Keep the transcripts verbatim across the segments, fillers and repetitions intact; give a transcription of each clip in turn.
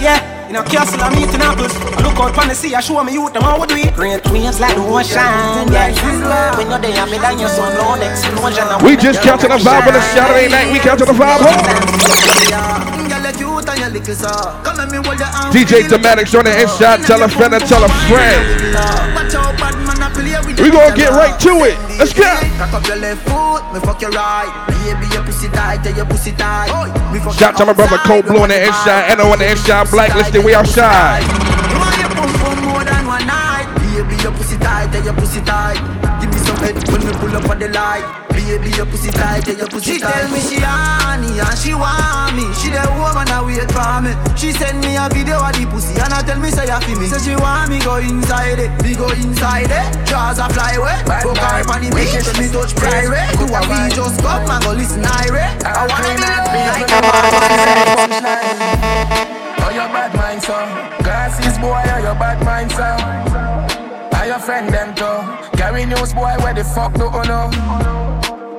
Yeah, in a castle I'm eating apples. I look out on the sea, I show me youth, them how we do it. Great waves like the ocean, yeah. When you're there, me down your sun, no explosion. We just counted the vibe on a Saturday night, we counted the vibe, huh? D J Dramatics on the inside, tell a friend and tell a friend. We gonna get right to it. Let's go. Shout to my brother Cold Blue on the inside, Eno on the inside, Blacklisted, we outside. Give me some head when we pull up on the light. Baby, your pussy tight, your pussy tight. She tell me she honey and she want me. She the woman that wait for me. She send me a video of the pussy and I tell me say ya feel me. Say she want me go inside it, we go inside it. Jaws a fly away, go carry on the beach, me touch private. Do a we just got man go listen irate. I wanna be like a man. Are your bad mind so? Glasses boy, are your bad mind so? Are your friend them too? Gary News boy, where the fuck do you know?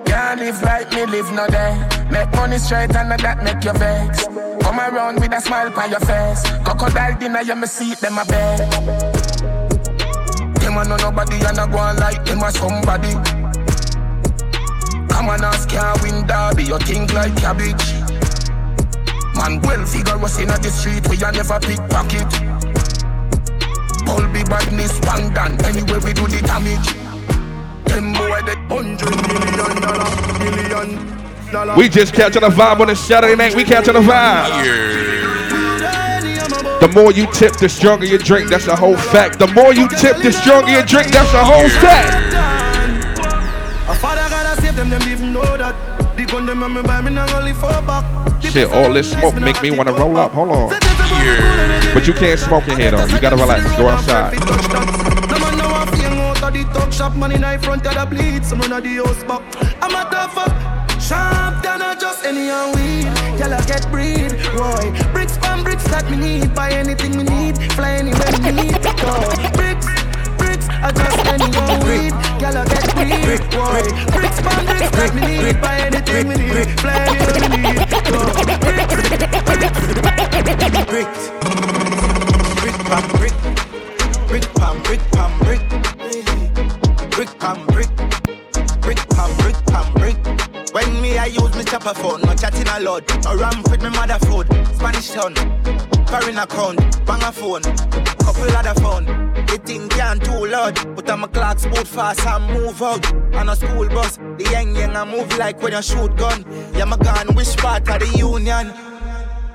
Can't live like me, live no day. Make money straight and not that make you vex. Come around with a smile on your face. Crocodile dinner, you me see them a bed. Him a know nobody and a go on like him a somebody. Come on ask ya win derby, you think like cabbage. Man well figure what's in the street, we a never pickpocket. Pull be badness, bang down, anyway we do the damage. We just catching the vibe on a Saturday night. We catching the vibe. Yeah. The more you tip, the stronger you drink. That's a whole fact. The more you tip, the stronger you drink. That's a whole fact. Shit, all this smoke make me want to roll up. Hold on. Yeah. But you can't smoke in here though. You gotta relax. Go outside. The talk shop money knife front of the bleed. Someone of the house buck. I'm a tough up. Sharp than I just any young weed. Y'all I get breed. Boy, bricks from bricks that me need. Buy anything we need. Fly anywhere we need. Oh, bricks, bricks. I just any young weed. Y'all I get breed. Boy, bricks from bricks that me need. Buy anything we need. Fly anywhere we need. Oh, bricks, bricks, bricks. Brick pam brick. Brick pam brick pam brick. Brick pam brick, brick pam brick pam brick. When me I use me chopper phone, no chatting a lot. I ramp with me mother food, Spanish town, foreign account, bang a phone, couple other phone. The thing can't too loud, put on my clocks, boot fast and move out. On a school bus, the young young I move like when you shoot gun. Yeah, my gun, which part of the union?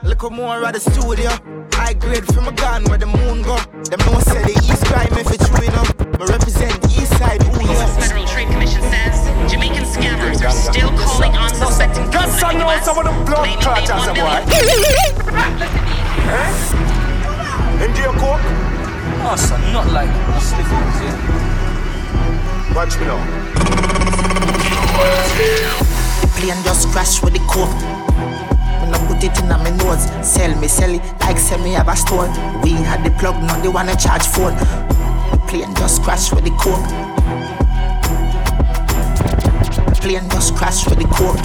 Look more at the studio. I grade from a gun where the moon go. Them no say the east crime if it's true enough. But represent the east side. Ooh, yeah. The Federal Trade Commission says Jamaican scammers are still calling on suspecting people in the U S. Claiming they won millions. Eh? In your court? Oh, son, not like slip ones, yeah. Watch me now. Plane just crashed with the court. Put it in my nose, sell me, sell it, like sell me have a stone. We had the plug, now they wanna charge phone. The plane just crashed with the coke. The plane just crashed with the coke.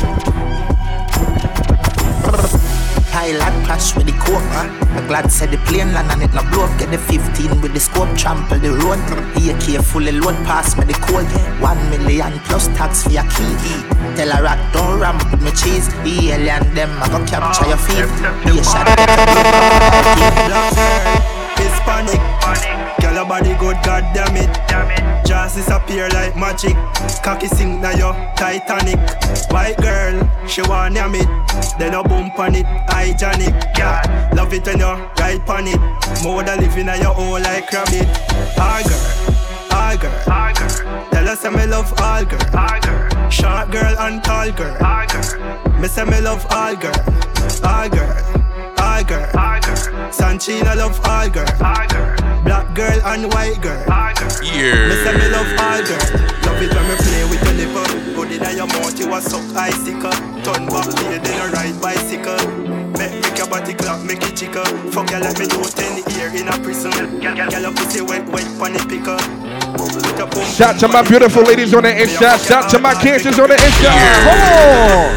Pilot crashed with the coke, huh? I'm glad said the plane land and it no blow up. Get the fifteen with the scope, trample the road. Here carefully load, pass me the code. One million plus tax for your key. Tell a rat don't ramp with me cheese. The alien them I go capture your feet. Be a shot. Hispanic. Girl your body good, god damn it. Just disappear like magic. Cocky sink now your Titanic. White girl, she want yam it. Then a bump on it, hygienic. Yeah, love it when you ride on it. More than living at your own like rabbit. Ah girl, all girl. All girl. Tell us that me love all girl. All girl. Short girl and tall girl. All girl. Me say me love all girl. All girl. All girl. All girl. Sanchina love all girl. All girl. Black girl and white girl. All girl. Yeah. Me say me love all girl. Love it when me play with your liver. Put it in your mouth, you a suck icicle. Turn back here, then you ride bicycle. Make your body clap, make it chicker. Fuck you let me do ten here in a prison. Girl, your pussy wet, wet, funny picker. Shout to my beautiful ladies on the inside. Shout to my cancers on the inside. Hold on.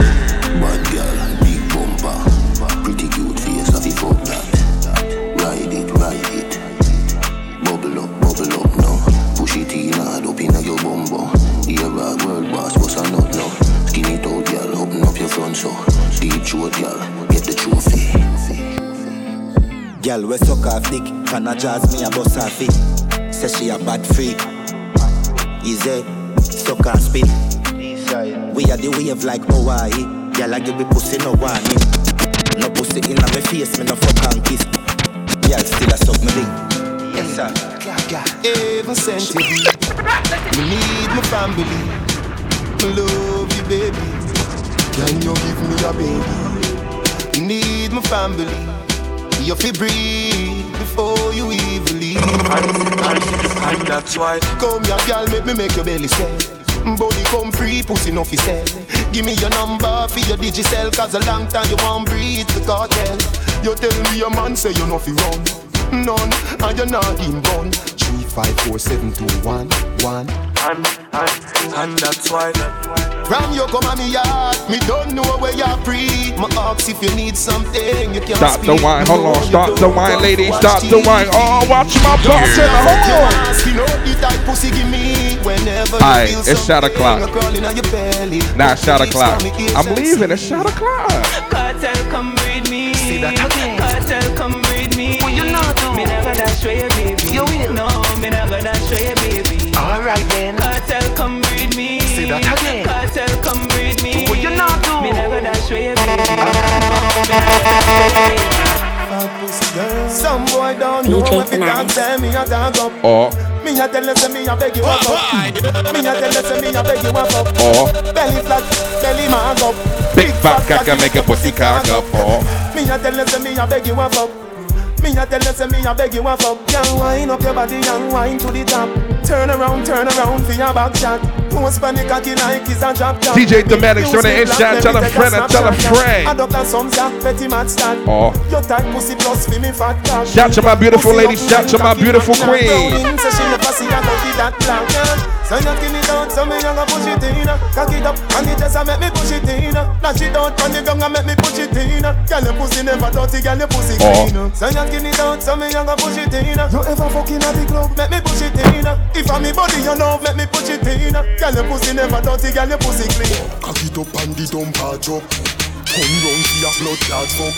Bad girl, big bumper. Pretty cute face, I feel that. Girl, we suck her dick. Can I jazz me a bust her feet? Say she a bad freak. Easy, suck her spit. We are the wave like Hawaii. Girl, I give me pussy no warning. No pussy in my face, me no fuck and kiss. Girl, still a suck me dick. Yes sir. Ever sent you. You need my family. Love you baby. Can you give me a baby? You need my family. You feel breathe before you even leave. And, and, and that's why. Come here, girl, make me make your belly swell. Body come free, pussy no fi sell. Give me your number for your digicel, cause a long time you won't breathe the cartel. You tell me your man say you no fi run. None, and you're not in bun. three five four seven two one one. And, and, and that's why. Ram you come on me yard, me don't know where you're free. My ox, if you need something, you can stop speak. The wine, hold on, stop the wine, ladies, stop the wine. Oh, watch my box in the hole. You know the type pussy give me whenever I feel it's shot o'clock. Nah, it's shot o'clock. I'm leaving, it's shot o'clock. Cartel, come read me. See that again. Cartel, come read me. Well, you know, do me never dash for you, baby. You will. No, me never dash for you, baby. Alright then. Cartel, come read me. See that again. Come read me. What you not do? Me never dash way, baby. Some boy don't know what they can't tell me. I dog up. Oh. Me a tell them me a beg you up. Me a tell them me a beg you up. Oh. Belly flat, belly man up. Big fat cock make a pussy cock up. Oh. Me a tell them me a beg you up. Me a tell you, say me a beg you off up. Young wine up your body, young wine to the top. Turn around, turn around for your back shot. Post panic cocky like is a drop top. D J Domenic, show the headshot, tell a friend and tell a friend. Adopt that some zap, petty man stand. Oh. Your tight pussy plus for me fat cock. Shout to my beautiful lady, shout to my beautiful queen. Say she never see a cocky that black. So you give me down, so me young push it in. Cock it up, and it just a make me push it in. Lash it down, and the gong a make me push it in. Girl, your pussy never dirty, girl, your pussy clean. Give me down, so me young push it in. You ever fucking at the club, make me push it in. If I'm me body, you know, make me push it in. Girl, your pussy never dirty, girl, your pussy clean. Cock it up and the dumb hard drop. Come round for your blood clot fuck.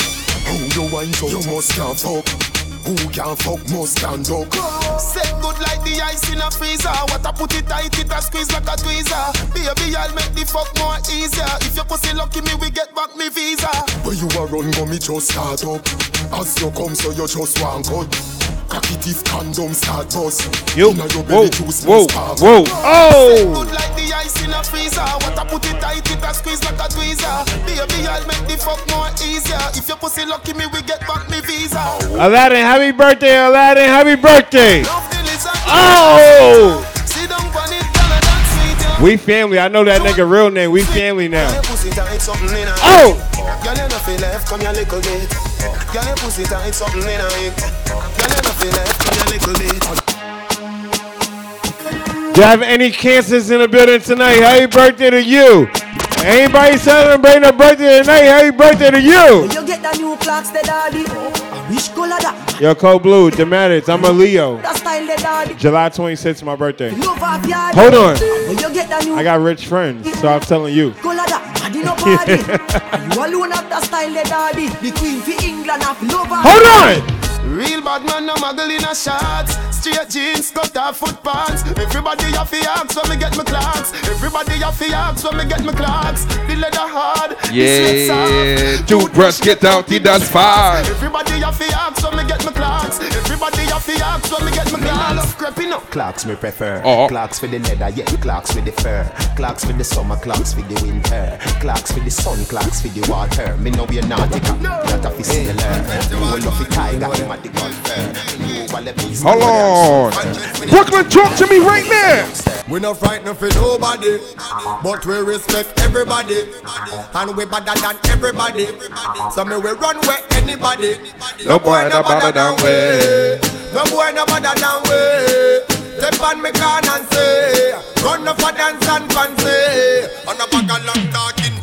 Who you wine for, you must can't fuck. Who can't fuck, must can't duck. Set good like the ice in a freezer. What I put it tight, it a squeeze like a tweezer. Baby, I'll make the fuck more easier. If your pussy lucky me, we get back me visa. When you are run, go me just start up. As you come, so you just want cut. Cocky teeth, condom, start bust. Yo, whoa, whoa, whoa, oh! Good like the ice in a freezer. What I put it tight, it a squeeze like a tweezer. Baby, I'll make the fuck more easier. If your pussy lucky me, we get back me visa. Aladdin, happy birthday, Aladdin, happy birthday! Oh! We family. I know that nigga real name. We family now. Oh! Do you have any cancers in the building tonight? Happy birthday to you. Anybody celebrating a birthday tonight? Happy birthday to you. You get the new clocks, the daddy. Yo, Code Blue, Dramatics, I'm a Leo. July twenty-sixth, my birthday. Hold on. I got rich friends, so I'm telling you. Hold on. Real bad man, no muggle in a shots. Straight jeans, cut off foot pants. Everybody have the axe when me get my clocks. Everybody have the axe when me get my clocks. The leather hard, yeah. Toothbrush get out, he does fire. Everybody have the axe when me get my clocks. Everybody have the axe when me get my clocks. I love crepping up. Clocks me prefer. Uh-huh. Clocks for the leather, yeah. Clocks for the fur. Clocks for the summer, clocks for the winter. Clocks for the sun, clocks for the water. Me know you're nautica, no. Not a sailor. Roll off the tiger. Hold on. Brooklyn, talk to me right now. We're not frightened for nobody, but we respect everybody, and we're better than everybody. So me we run with anybody. No boy no better than we. No boy no better than we. Step on me can and say, run up a dance and fancy. On a bag of long talking.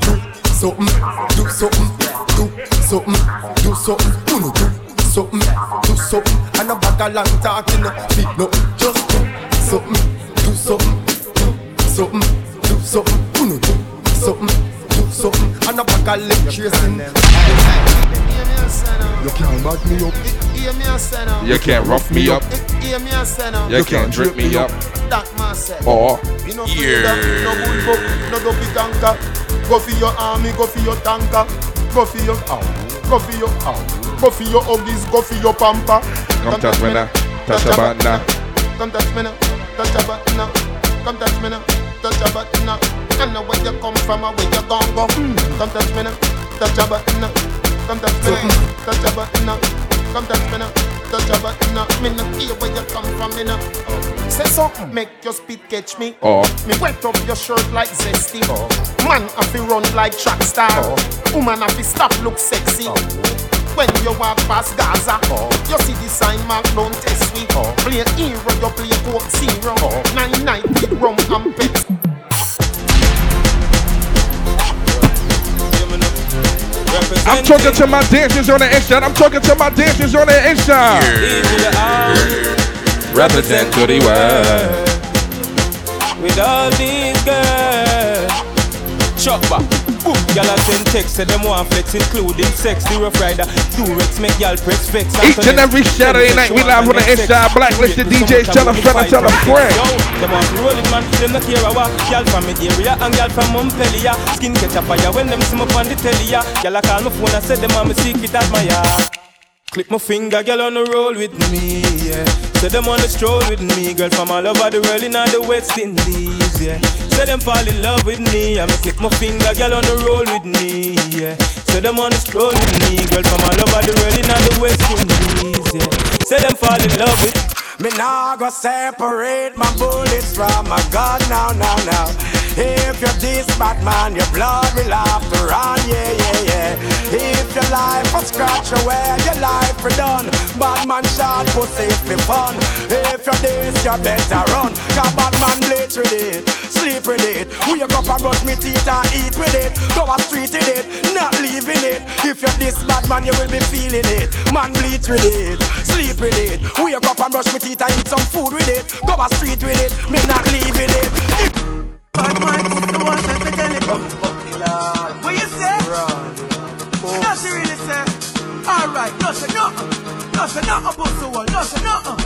Something, do something, do something, do something. Something, do something, and a bag of long talking. No, just do something, do something, do something, do something, do something, do something, and a bag of lectures. You can't back me up. You can't rough me up. You can't drip me up. Or yeah. Go for your army, go for your tanker. Go for your owl, go for your owl. Go for your uggies, go for your pamper. Come touch me now, touch your butt now. Come touch me now, touch your butt now. Come touch me now, touch your butt now. I know where you come from and where you gon' go. Come touch me now, touch your butt now. Come touch me now, touch your butt now. Come touch me now, touch your butt now. Me no care where you come from, me no. Say something, make your speed catch me. Oh. Me wet up your shirt like zesty. Oh. Man, I feel run like track star. Oh. Woman, I feel stop look sexy. Oh. When you walk past Gaza, oh. You see the sign mark, don't test me. Oh. Play a hero, you play a coke zero. Oh. Nine night with rum and pets. I'm talking to my dancers on the inside. I'm talking to my dancers on the inside. Yeah. Represent to the world with all these girls. Chopper, boom, y'all are send texts. Say them one flex, including sex. The Rough Rider, Durex, make y'all press vex. Each and every Saturday night, we live on the inside. Blacklisted D Js, tell a friend, tell a friend. Yo, them on rolling man, them not care a walk. Y'all from Madeira and y'all from Montpellier. Skin catch a fire when them see me on the telly. Y'all a call my phone and say them on my secret admirer. Clip my finger, girl on the roll with me, yeah. Say them on the stroll with me, girl from all over the world in all the West Indies, yeah. Say them fall in love with me, I me clip my finger, girl on the roll with me, yeah. Say them on the stroll with me, girl from all over the world in all the West Indies, yeah. Say them fall in love with me. Me nah go separate my bullets from my gun, now, now, now. If you're this bad man, your blood will have to run, yeah, yeah, yeah. If your life was scratch away, your life will done. Bad man shot pussy for fun. If you're this, you better run. Cause bad man play with it, sleep with it. Wake up and brush me teeth and eat with it. Go a street with it, not leaving it. If you're this bad man, you will be feeling it. Man bleed with it, sleep with it. Wake up and brush me teeth and eat some food with it. Go a street with it, me not leaving it. If Bad man, the one that they tell it. What you say? Nothing really say. Alright, nothing, nothing. Nothing, nothing but the one, nothing, nothing.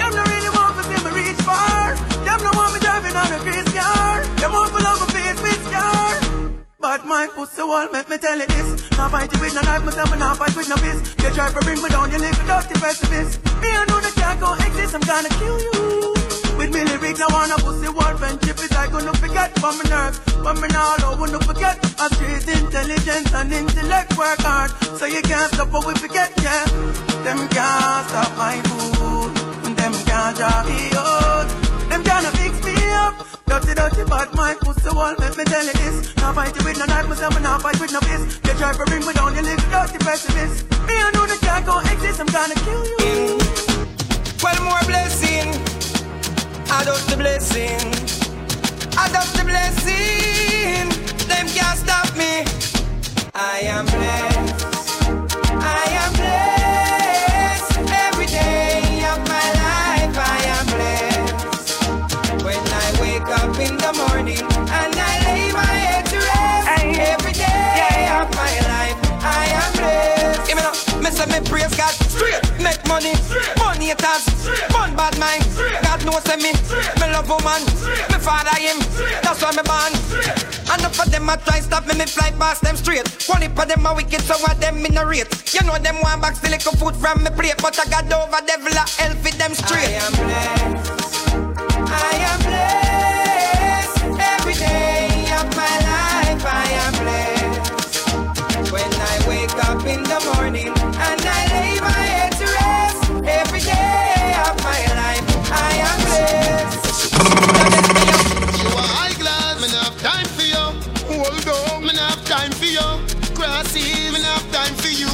Them don't really want to see me reach far. Them don't want me driving on a grease car. Them want to love me face with scar. Bad man, pussy wall, make me tell it this. Now fight you with no knife, myself and now fight with no fist. You try to bring me down, you live a dirty precipice. Me and you can't go exist, I'm gonna kill you. With me lyrics, I wanna pussy wall friendship is I gonna forget from my nerves. But me now I wanna forget. I treat intelligence and intellect work hard. So you can't stop what we forget, yeah. Them can't stop my food. Them can't drive me out. Them can't fix me up. Dirty, dirty, bad mind, pussy wall, make me tell you this. Now fight you with no knife, myself, and now fight with no fist. You try to bring me down, you live dirty pessimist. Me and you can't go exist, I'm gonna kill you. Well, more blessing. Adopt the blessing, adopt the blessing. Them can't stop me. I am blessed, I am blessed. Every day of my life I am blessed. When I wake up in the morning and I lay my head to rest, every day of my life I am blessed. Give me up, me say me praise God. Make money, money haters, one bad mind. God knows me, me love woman, me father him, that's why me born. And enough of them a try stop me, me fly past them straight. One hip of them a wicked, so what them in a rate. You know them one back still lick food from me plate, but I got over devil a hell with them straight. I am blessed, I am blessed. Every day of my life I am blessed. When I wake up in the morning and I lay my head to rest, every day of my life I am blessed. You are high class, man, I have time for you. Hold on, man, I have time for you. Crossy, man, I have time for you.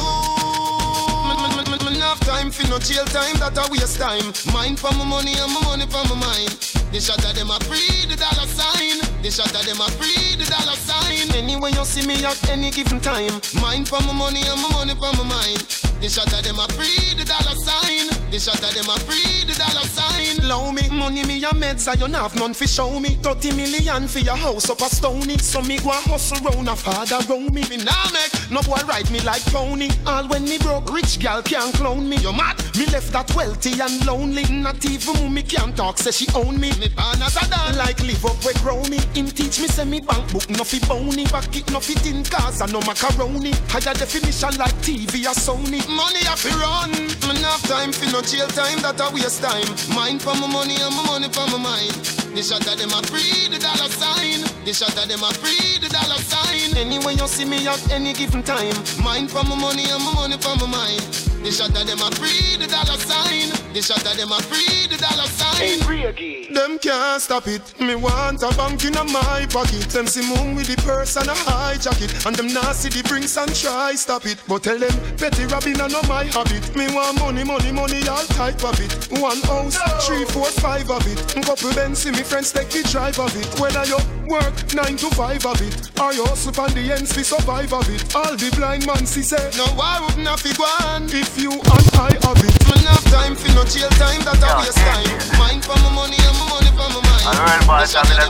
Man, I have time for no jail time, that I waste time. Mine for my money and my money for my mind. They shot at them, I free the dollar sign. They shot at them, I free the dollar sign. Anyway, you see me at any given time. Mine for my money and my money for my mind. They shot at them, I free the dollar sign. They shot at them, I free the dollar sign. Low me, money me your meds, I don't have none for show me. thirty million for your house up a stony. So me go a hustle round a father round me. Me now make No boy ride me like pony. All when me broke, rich gal can't clone me. You mad? Me left that wealthy and lonely. Not even mummy can't talk, say she own me. Me born as a dad, like live up with grow me. Him teach me say me bank book no fi bony. Back it no fi tin cars and no macaroni. Higher definition like T V or Sony. Money I fi run. Me no have time fi no jail time, that a waste time. Mine for my money and my money for my mind. This shot that them a free the dollar sign. This shot that them a free the dollar sign. Anyway you see me at any given time. Mine for my money and my money for my mind. This shot that them a free the dollar sign. This shot that them a free the dollar sign. Hey, them can't stop it. Me want a bank in my pocket. Them see moon with the purse and a high jacket. And them nasty the brings and try stop it. But tell them petty robbing and not my habit. Me want money, money, money, all type of it. One house, no. three, four, five of it. Couple them see me. Friends take the drive of it. Whether you work nine to five of it, or you hustle on the ends we survive of it. All the blind man see say, no, I would not be gone if you and I have it. Enough time for no jail time, that I waste time. Mine for my money and my money for my mind. Alright, boy, I'm gonna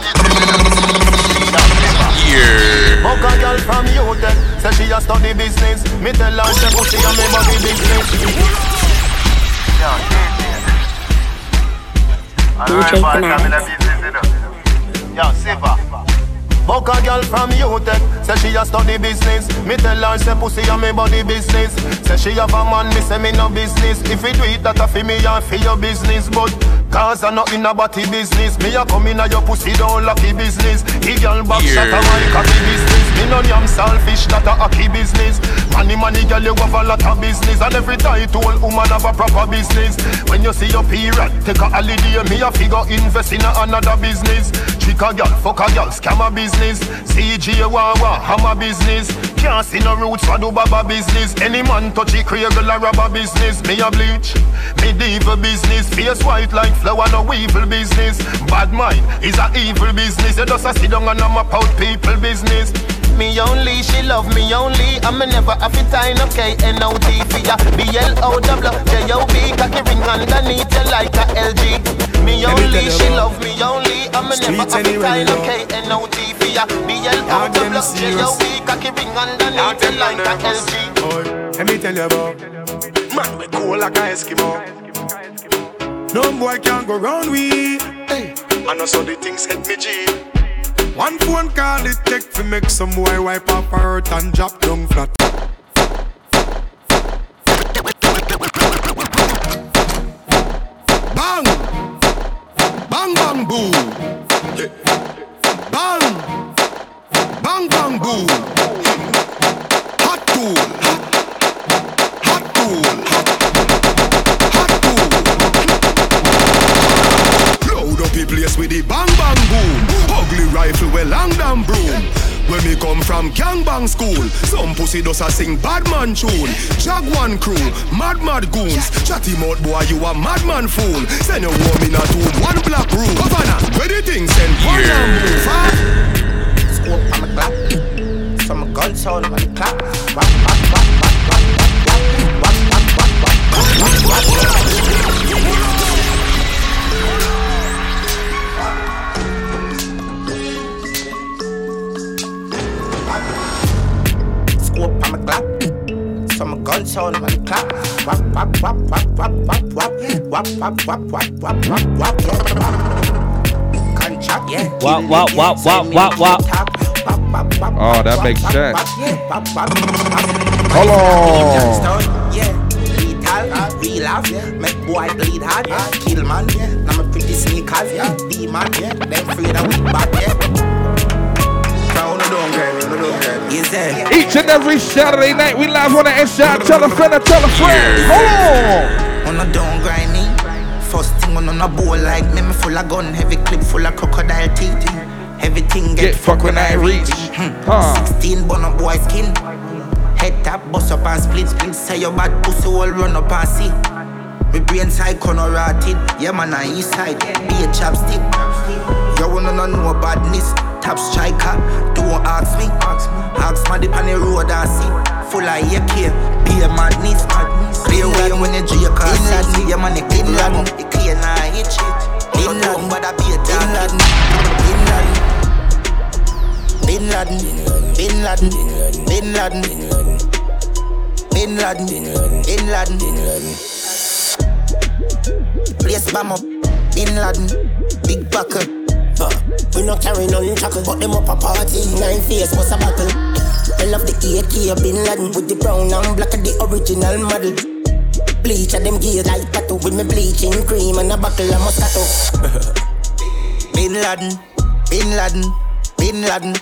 book a girl from Utah, say she a study business. Me tell her she pussy and me body business. Alright, boy, I'm gonna yeah, Siva. Buck a girl from U T E C, say she a study business. Me tell her say pussy a me body business. Say she have a man, me say me no business. If you do it, that a fi me and fi your business. But cause I not in a body business. Me a come in a your pussy down lucky business. He girl back yeah. shot a my cocky business. Me no yam selfish, that a hockey business. Money money girl you have a lot of business. And every title woman have a proper business. When you see your period, take a holiday. Me a figure invest in a another business. Trick a girl, fuck a girl, scam a business. C G Wawa, hammer business. Can't see no roots for do baba business. Any man touch it, cradle a rubber business. Me a bleach, medieval business. Face white like flower, no evil business. Bad mind is a evil business. You just a sit down and a map out people business. Me only, she love me only. I'm a never have it time, okay, N O T V B L O W J O B cocky ring underneath you like a L G. Me only, she love me only. I'm a never have it time, okay, N O T V B L O W J O B cocky ring underneath you like a L G. Let me tell you about man, we cool like a Eskimo. No boy can go round we. I know so the things hit me G. One phone call it take to make some boy wipe up her hurt and drop down flat. Bang! Bang bang boo! Bang! Bang bang boo! Hot tool! Hot tool! Hot tool! Load up the place with the bang bang boom! Ugly rifle with long damn broom. When me come from gangbang school, some pussy does a sing bad man tune. Jaguan crew, mad mad goons. Chatty mouth boy, you a madman fool. Send your woman in a tomb, one black room. Governor, where the thing send one yeah. and move, huh? School on the clock. Some guns out on the clock. Wap, wap, wap, wap, wap, wap, wap, wap, wap, wap, wap, wap, wap, wap, wap. Up on my clap, some guns on my clap. Wap wap wap wap wap wap wap wap wap wap wap wap wap wap. Contract, yeah. Wap wap wap wap wap wap. Oh, that makes sense. Hello. We laugh, yeah. Make boy bleed hard, yeah. Kill man, yeah. Now my pretty sneakers, yeah. Demon, yeah. Them afraid of we back, yeah. Each and every Saturday night we live on the inside. Tell a friend, tell a friend. Hold on. On a down grind me. First thing on on a bowl like me, me full of gun, heavy clip full of crocodile teeth. Everything get, get fucked when I reach. Mm. Huh. Sixteen bun up boy skin. Head tap, bust up and split split. Say your bad pussy all run up and see. My brain side corner rotted. Yeah man, I east side. Be a chapstick. You wanna know badness. Top striker, don't ask me. Ask me the on the road I see. Full of A K, be a madness. Play away when you drink a sad me. Yeah man, it clean lad me. It clean I hit shit. Don't know but I be a dad. Inland, inland. Bin Laden, Bin Laden, Bin Laden, Bin Laden, Bin Laden. Place bomb up, Bin Laden, big buckle. We no carry none tackle, but them up a party. Nine face was a battle. I love the A K Bin Laden with the brown and black of the original model. Bleach at them gears like tattoo with me bleaching cream and a buckle of Moscato. Bin Laden, Bin Laden, Bin Laden.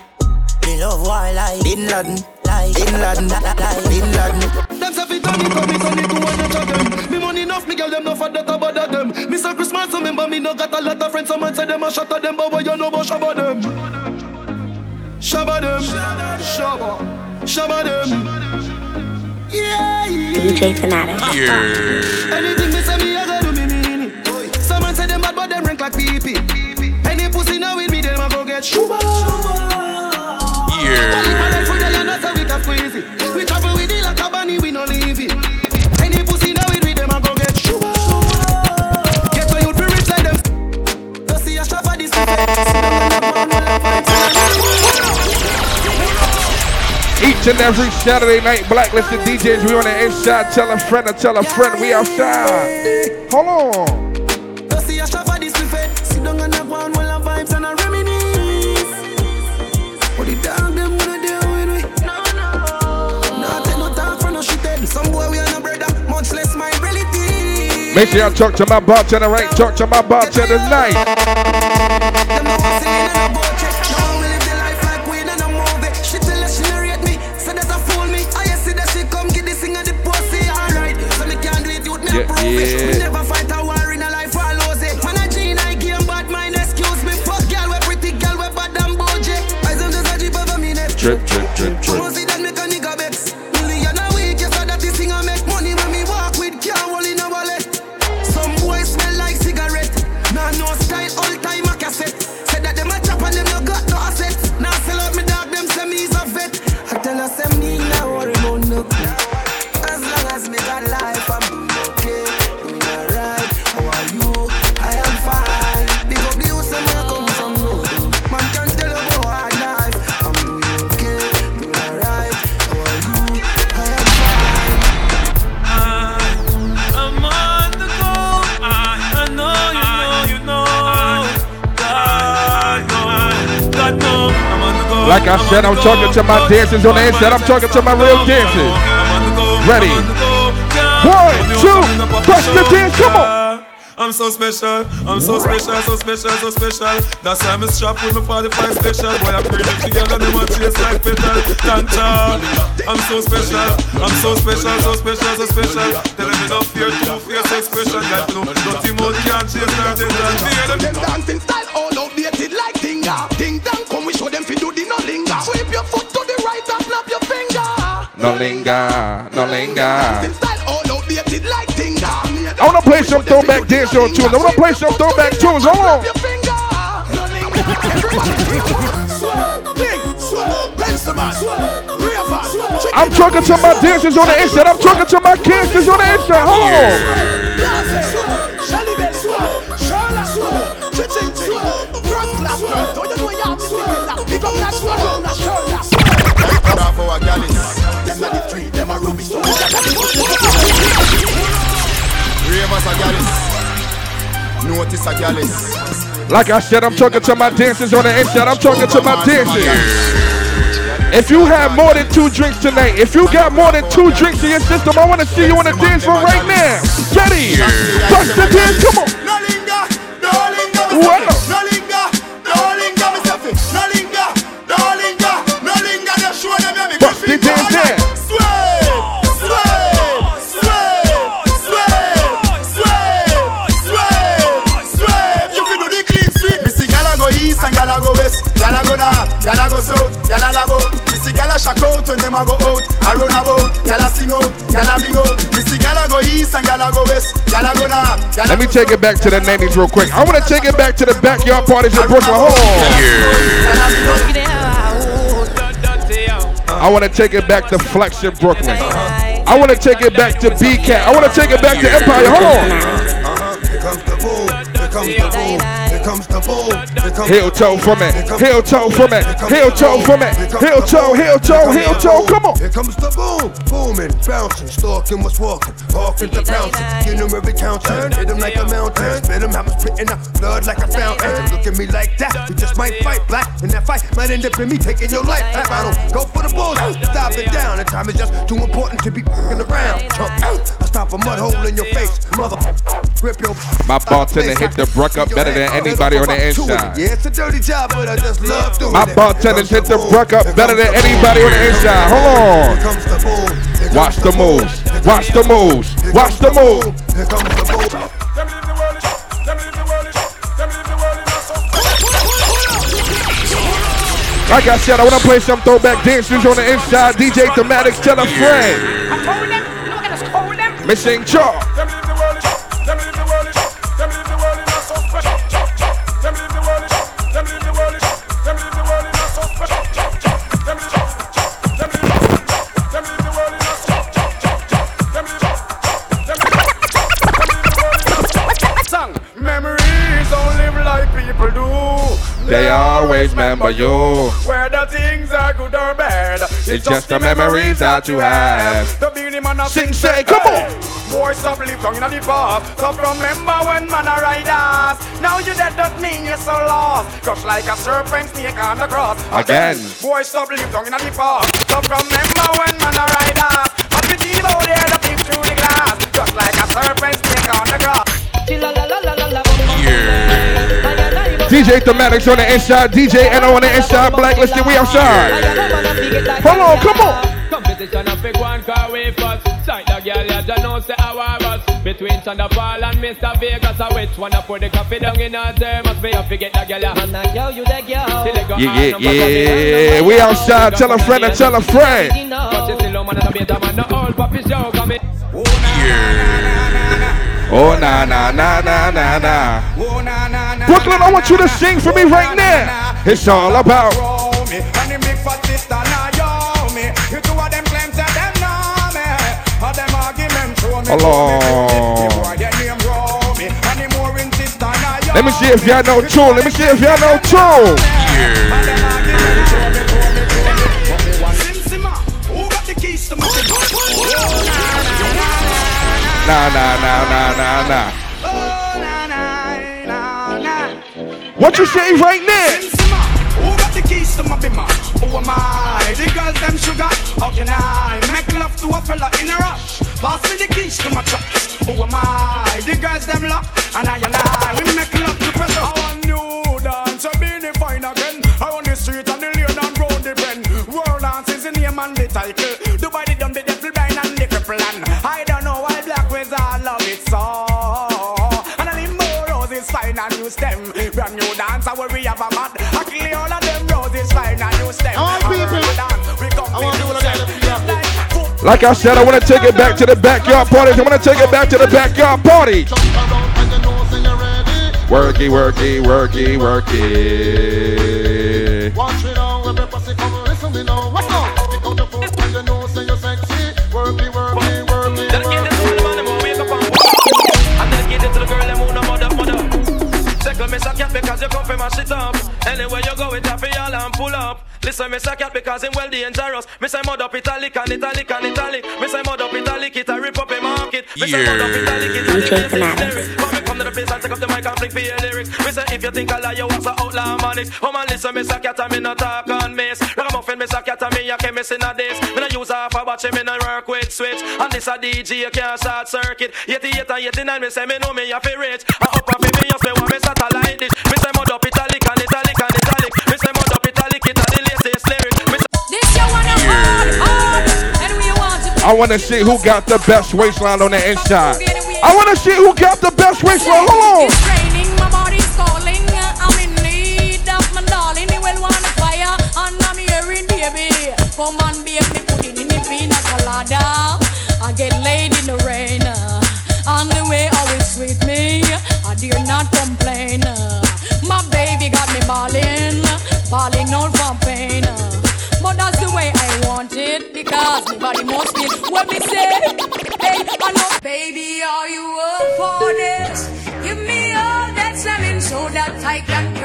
Me love why like Bin Laden, like Bin Laden, like Bin Laden. Them say fi turn it, turn it, turn it to one and shut them. Me money enough, me girl them no fat that about them. Me say Christmas, remember me no got a lot of friends. Some man say them a shut them, but what you know about shabba them? Shabba them, shabba, shabba them. Yeah, D J Fanatic. Yeah. Anything me say me a go do me mean it. Some man say them bad, but them rank like pee-pee. Any pussy now with me, them a go get shuba. Yeah. We travel with it like a bunny, we no leave it. Any pussy now with me, them a go get shuba. Get where you'd be rich like them. Don't see a shop for this. Each and every Saturday night, blacklisted D Js. We on the inside. Tell a friend or tell a friend we outside. Hold on. Don't see a shop for this. Sit down and have one. And I reminisce. But the dog them wanna deal with me. No, no. Not take no time for no shit head. Some boy we on a brother, much less my relative. Make sure I talk to my bartender right, talk to my bartender tonight. Them no one sitting in a boat check. Now we live the life like we in a movie. She tell us she narrate me, so that's a fool me. I see that she come get this thing at the pussy, alright. So me can't do it, you'd me approve it. We never fight a war in a life, I lose it. Man, I G in I game, bad mind. Drip, drip, drip, drip. Must see that make a nigga vex. Only you know we just saw that this thing I make money when we walk with can't roll in a wallet. Some boys smell like cigarette. Nah, no style, all time a cassette. Said that them a chop and them no got no asset. Now sell out me dog, them say me is a vet. I tell us them need no worry about nothing. As long as me got life, I'm okay. We alright. How are you? I am fine. Big up the house and I come from nothing. Man can't tell you about hard life. Like I said, I'm talking to my dancers on the inside. I'm talking to my real dancers. Ready? One, two, press the dance. Come on. I'm so special. I'm so special, so special, so special. That's why I'm a strap with my forty-five special. Boy, I bring it together. They want to taste like petal. I'm so special. I'm so special, so special, so special. Tell them enough fear, two fierce expression. Like no, nothing more can't chase their attention. Them dancing style all outdated like Dinga. Ding dang. Show them fi do the no linger. Sweep your foot to the right and snap your finger. No linger, no linger. I wanna play some throwback dance show tunes. I wanna play some throwback tunes. Hold on. I'm talking to my dancers on the inside. I'm talking to my dancers on the inside. Hold on. Like I said, I'm talking to my dancers on the inside. I'm talking to my dancers. If you have more than two drinks tonight, if you got more than two drinks in your system, I want to see you on the dance floor right now. Ready? Touch the dance. Come on. No linga, no linga, no linga, no linga, no linga, no linga, no linga. Just show them everything. Touch the dance there. Gala go down, gala go south, gala labo. Missy gala shack out when them a go out. I run about, gala sing out, gala big out. Missy gala go east and gala go west, gala go down. Let me take it back to the nineties real quick. I want to take it back to the backyard parties in Brooklyn. Hold on. I want to take it back to Flex in Brooklyn. I want to take it back to B-Cat. I want to take it back to Empire. Hold on. Here comes the boom. Here comes the boom. Here comes the Heel toe from it, heel toe from it, heel toe from it, heel toe, heel toe, heel toe, come on. Here comes the boom, booming, bouncing, stalking what's walking, walking to pouncing, getting them every count turn, hit them like a mountain, spit them, have them spitting up blood like a fountain. Look at me like that, we just might fight black, and that fight might end up in me taking your life. If I don't go for the bulls, stop it down, the time is just too important to be fucking around. I stop a mud hole in your face, mother. Rip your my bartender hit the bruck up better than anybody on the inside. Yeah, it's a dirty job, but I just love doing it. My bartender hit the bruck up better than anybody on the inside. Hold on. Watch the moves. Watch the moves. Watch the moves. Here comes the moves. Like I said, I want to play some throwback dances on the inside. D J Thematics, tell a friend. I told them, you don't get us cold them. Missing Chalk. They always remember you. Whether things are good or bad, it's, it's just the memories that you have. The beauty man of sing, say, come on. Boys stop live tongue in the past. Stop remember when man a ride us. Now you dead, that mean you're so lost. Crush like a serpent snake on the cross. Again. Boys stop live tongue in the past. Stop remember when man a ride us. As we deal out there, the peep through the glass. Crush like a serpent snake on the cross. D J Thematics on the inside, D J Eno on the inside, Blacklisted, we outside. Hold on, come on. Competition of big one car way first. Sight the girl, you don't know, say how I was. Between Chanda Paul and Mister Vegas, I wait. Wanna put the coffee down in her term. Must be up to get the girl, you the girl. Yeah, yeah, yeah, we outside, tell a friend and tell a friend. Yeah. Oh, na na na na na na. Oh, na, na, na Brooklyn, I want you to sing for me right now. It's all about me. And the big fat sister now, yo, me. You two of them claims that them know me. All them arguments show me. Hello. Let me see if y'all know tune. Let me see if y'all know tune. Yeah. Nah, nah, nah, nah, nah, nah. Oh, nah, nah, nah, nah. What you say right now? Who got the keys to my bima? Who am I? The girls them sugar. How can I make love to a fella in a rush? Pass me the keys to my truck. Who am I? The girls them lock. And I and I, we make love to pressure. I want new dance, I'm being the fine again. I want the street and the lane and round the bend. World dance is the name and the title. Dubai the dumb, the devil blind and the cripple and I don't know why black ways I love it so. And I need more roses, fine and new stem. Brand new dance, I worry about mad. I clear all of them roses, fine and new stem. All people, dance, we come I to like I said, I want to take it back to the backyard parties. I want to take it back to the backyard party. Worky, worky, worky, worky. Watch it all, everybody come listen to know what's up. Because you come from my shit up. Anywhere you go, it's a feel and pull up. Listen, Mister Cat, because I'm well dangerous. Mister Mud up Italic and Italic and Italic. Mister Mud up Italic, it's a rip up a market. Mister Mud up Italic, it's a rip up a lyrics. But me come to the place and take up the mic and flick for your lyrics. Mister, if you think I lie, you was an outlaw manic. Oh man, listen, Mister Cat, I'm in a talk and miss. Like I'm offering Mister Cat, I'm in a chemist in a days. When I use half a watch, I'm in a work with switch. And this a D J, you can't short circuit. eighty-eight and eighty-nine, me say me know me, I feel rich. I up and me, you say, what me satellite dish. Mister Mud up Italic and Italic and Italic. Mister Mud up Italic, it's a delay. I want to see who got the best waistline on the inside. I want to see who got the best waistline. Hold on. It's raining, my body's calling. I'm in need of my darling. You will want a fire, and I'm hearing baby. Come on, baby, put it in the pina colada. I get laid in the rain. On the way, always with me. I dare not complain. My baby got me balling. Balling out from pain. But that's the way I want it. Because my body must be what we say. Hey, I know. Baby, are you up for this? Give me all that time so that I can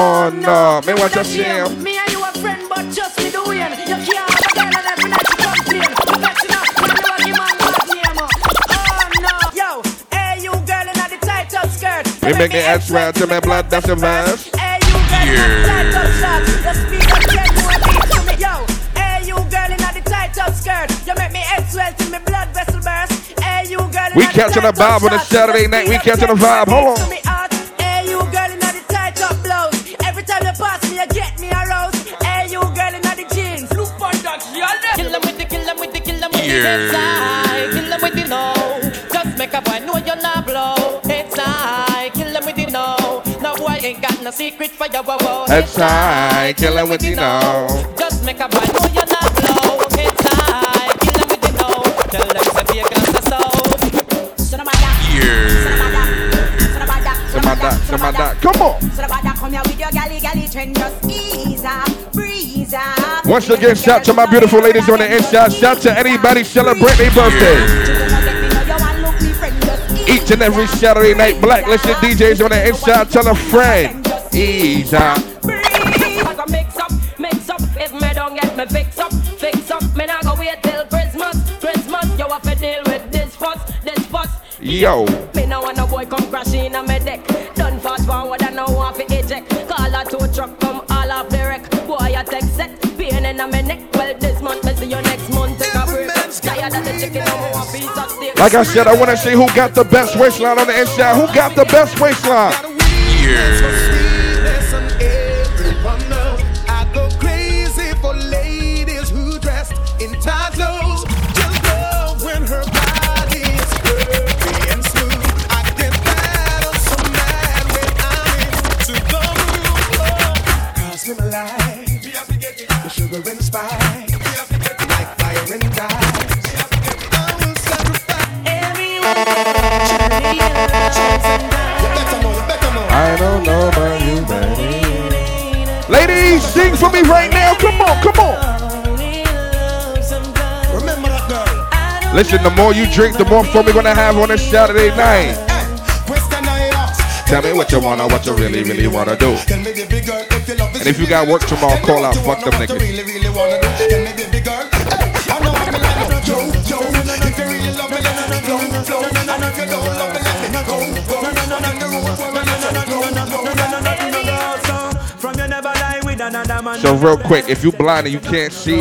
Oh no, me want to see him. Me and you a friend, but just me doing. You can't have a girl and every night you complain. You bet you not want to give man bad name. Oh no, yo, hey you girl in the tight up skirt. You make me ask right to my blood, that's a mess. Hey you girl in the tight up shot. The speed of get more beat to me. Yo, hey you girl in the tight up skirt. You make me ask well till my blood vessel burst. Hey you girl in the tight up shot. We catching a vibe on a Saturday night. We catching a vibe. Hold on. High, kill them with the no. Just make a boy know you're not blow. It's high, kill them with the no. No boy ain't got no secret for your woe. It's high, kill them with the no. Just make a boy know you're not blow. It's high, kill them with the no. Tell them to be a gangster soul. Sonamada, Sonamada, Sonamada, Sonamada, come on. Sonamada, come here with your galley, galley trend. Just ease up, breeze up. Once again, shout to my beautiful ladies on the inside. Shout to anybody celebrating their birthday. Each and every Saturday night, blacklisted D Js on the inside. Tell a friend. Ease up. Mix up, mix up. If me don't get me fix up, fix up. Me not go wait till Christmas, Christmas. You have to deal with this fuss, this fuss. Yo. Me now want a boy come crashing in my deck. Don't fast forward and now want to eject. Call a tow truck, come all off the wreck. Boy, I take set. Like I said, I want to see who got the best waistline on the inside. Who got the best waistline? I go crazy for ladies who dressed in tight clothes. Just love when her body is curvy and smooth. I get mad or so mad when I'm into the room. Cause him alive. The sugar and the spice. Like fire and dice. I will sacrifice. I don't know about you, baby. Ladies, sing for me right now. Come on, come on. Remember that girl. Listen, the more you drink, the more fun we're gonna have on a Saturday night. Tell me what you wanna, what you really, really wanna do. And if you got work tomorrow, call out, fuck them niggas. So real quick, if you blind and you can't see,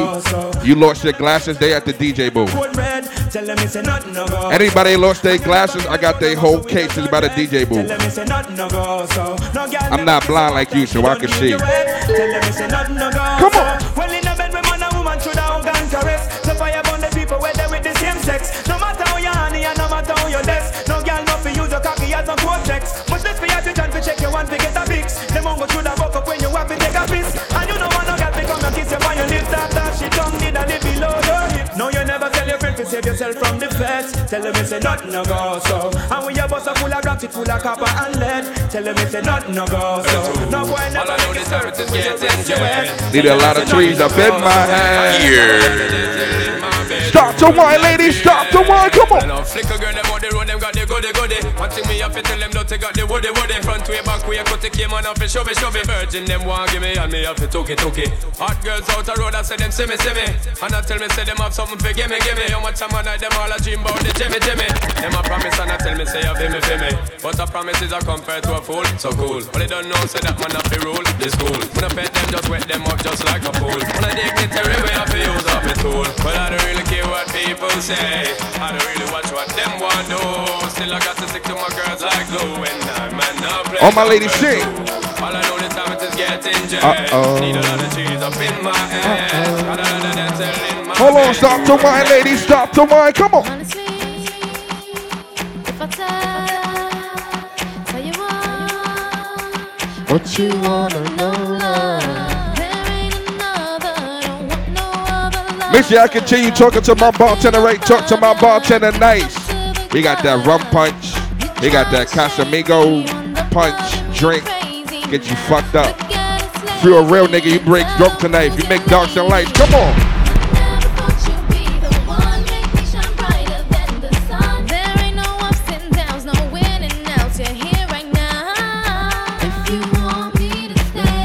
you lost your glasses, they at the D J booth. Anybody lost their glasses, I got their whole cases by the D J booth. I'm not blind like you, so I can see. Come on. Well, in a bed with man and woman should have gone caress. So fire upon the people where they with the same sex. No matter how you honey and no matter how you less. No girl not for you, the cocky has no cortex. Much less for you to try to check your one to get a fix. Them won't go through the book up when you have to take a piss. And you know one no girl to come and kiss you by your lips. After she don't need a lip below your hips. No, you never tell your friend to save yourself from the feds. Tell them it's a nothing no go so. And when your boss are full of rocks, it's full of copper and lead. Tell them it's a nothing no go so. No boy never make it hurt, it's getting to it. Need a lot of trees up in my hand. Yeah. Start to wine, ladies, start to wine, come on. Now flick a girl, them on the road, them got the goody goody. Wanting me up, you tell them don't take out the woody woody. Front way, back way, cut the came on up and shove it, shove it. Virgin, them want give me and me up, you took it, took it. Hot girls out the road, I say them see me, see me. And I tell me, say them have something for give me, give me. How much time I night, them all a dream about the Jimmy, Jimmy. Them a promise and I tell me, say you feel me, feel me. But a promise is a compare to a fool, so cool. But they don't know, say that man up the rule, this cool. When I pet them, just wet them up just like a fool. When I dig it, every way I feel use up a tool. But I don't really care what people say. I don't really watch what them want do. Still I got to stick to my girls like glue. And I man up play. Oh my lady, shit. All I know this time is just getting jacked. Need a lot of cheese up in my ass. Got a lot of dancing in my ass. Hold on, stop to wine, ladies, stop to wine, come on. What you wanna know now? Missy, I continue talking to my bartender right, talk to my bartender nice. We got that rum punch, we got that Casamigo punch drink, get you fucked up. If you're a real nigga, you break drunk tonight, if you make darks and lights, come on. There ain't no ups and downs, no winning outs, you're here right now. If you want me to stay.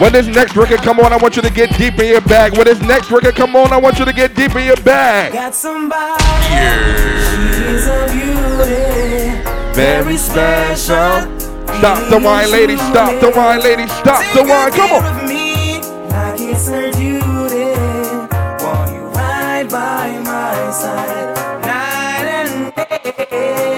When this next record come on, I want you to get deep in your bag. When this next record come on, I want you to get deep in your bag. Got somebody. She's a beauty. Very special. Stop the wine, lady. Stop the wine, lady. Stop the wine. Come on. Like it's her duty. Want you right by my side. Night and day.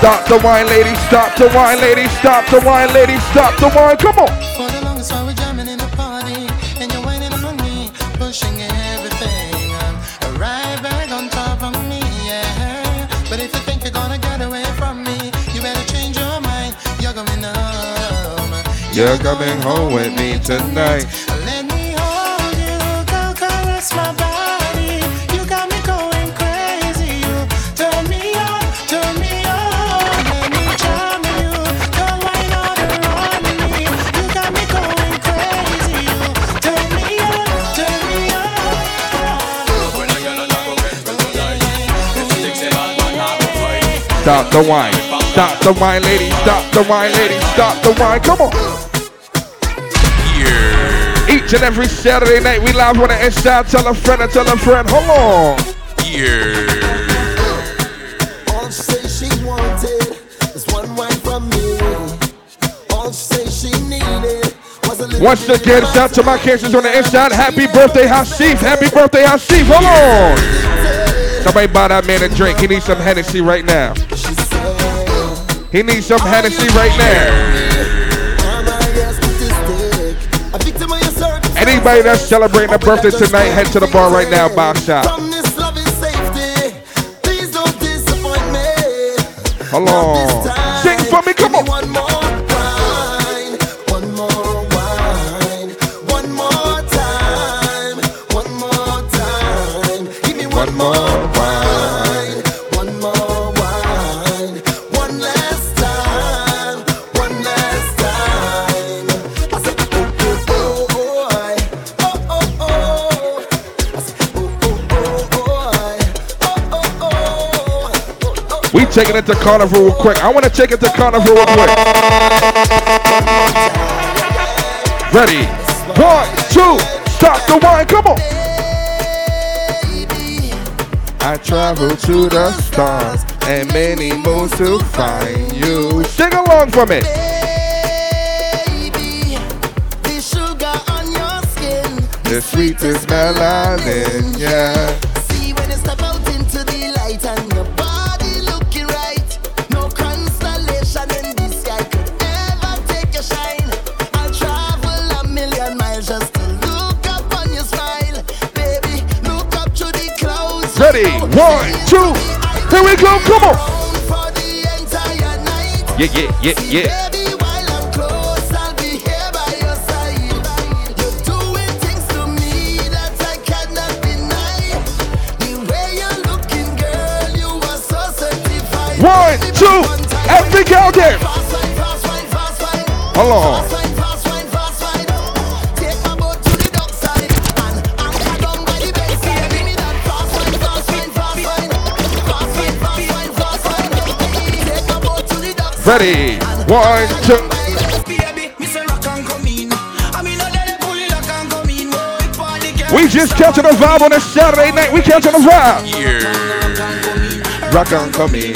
Stop the wine, lady. Stop the wine, lady. Stop the wine, lady. Stop the wine. Come on. For the longest while we're jamming in the party, and you're waiting on me, pushing everything. I'm right back on top of me, yeah. But if you think you're gonna get away from me, you better change your mind. You're coming home. You're coming home with me tonight. Let me hold you, go caress my body. Stop the wine, stop the wine, lady, stop the wine, lady, stop the wine, come on. Yeah. Each and every Saturday night, we live on the inside, tell a friend and tell a friend, hold on. Yeah. All she say she wanted is one wine from me. All she say she needed was a little. Once again, shout out to my cases on the inside, happy birthday, Hasif, happy birthday, Hasif, hold on. Somebody buy that man a drink, he needs some Hennessy right now. He needs some Hennessy right now. Anybody that's celebrating a birthday tonight, head to the bar right now, buy a shot. Hello. Sing for me, come on. Taking it to Carnival real quick. I want to take it to Carnival real quick. Ready? One, two, stop the wine. Come on. I travel to the stars and many moons to find you. Sing along for me. Baby, the sugar on your skin, the sweetest melanin, yeah. See when it's about into the light and the ready, one, two, here we go, come on. Yeah, yeah, yeah, yeah. Baby, while I'm close, I'll be here by your side. You're doing things to me that I cannot deny. The way you're looking, girl, you are so certified. One, two, every girl there. Hold on. Ready, one, two. We just catching the vibe on a Saturday night. We catching the vibe. Yeah. Rock on, come in.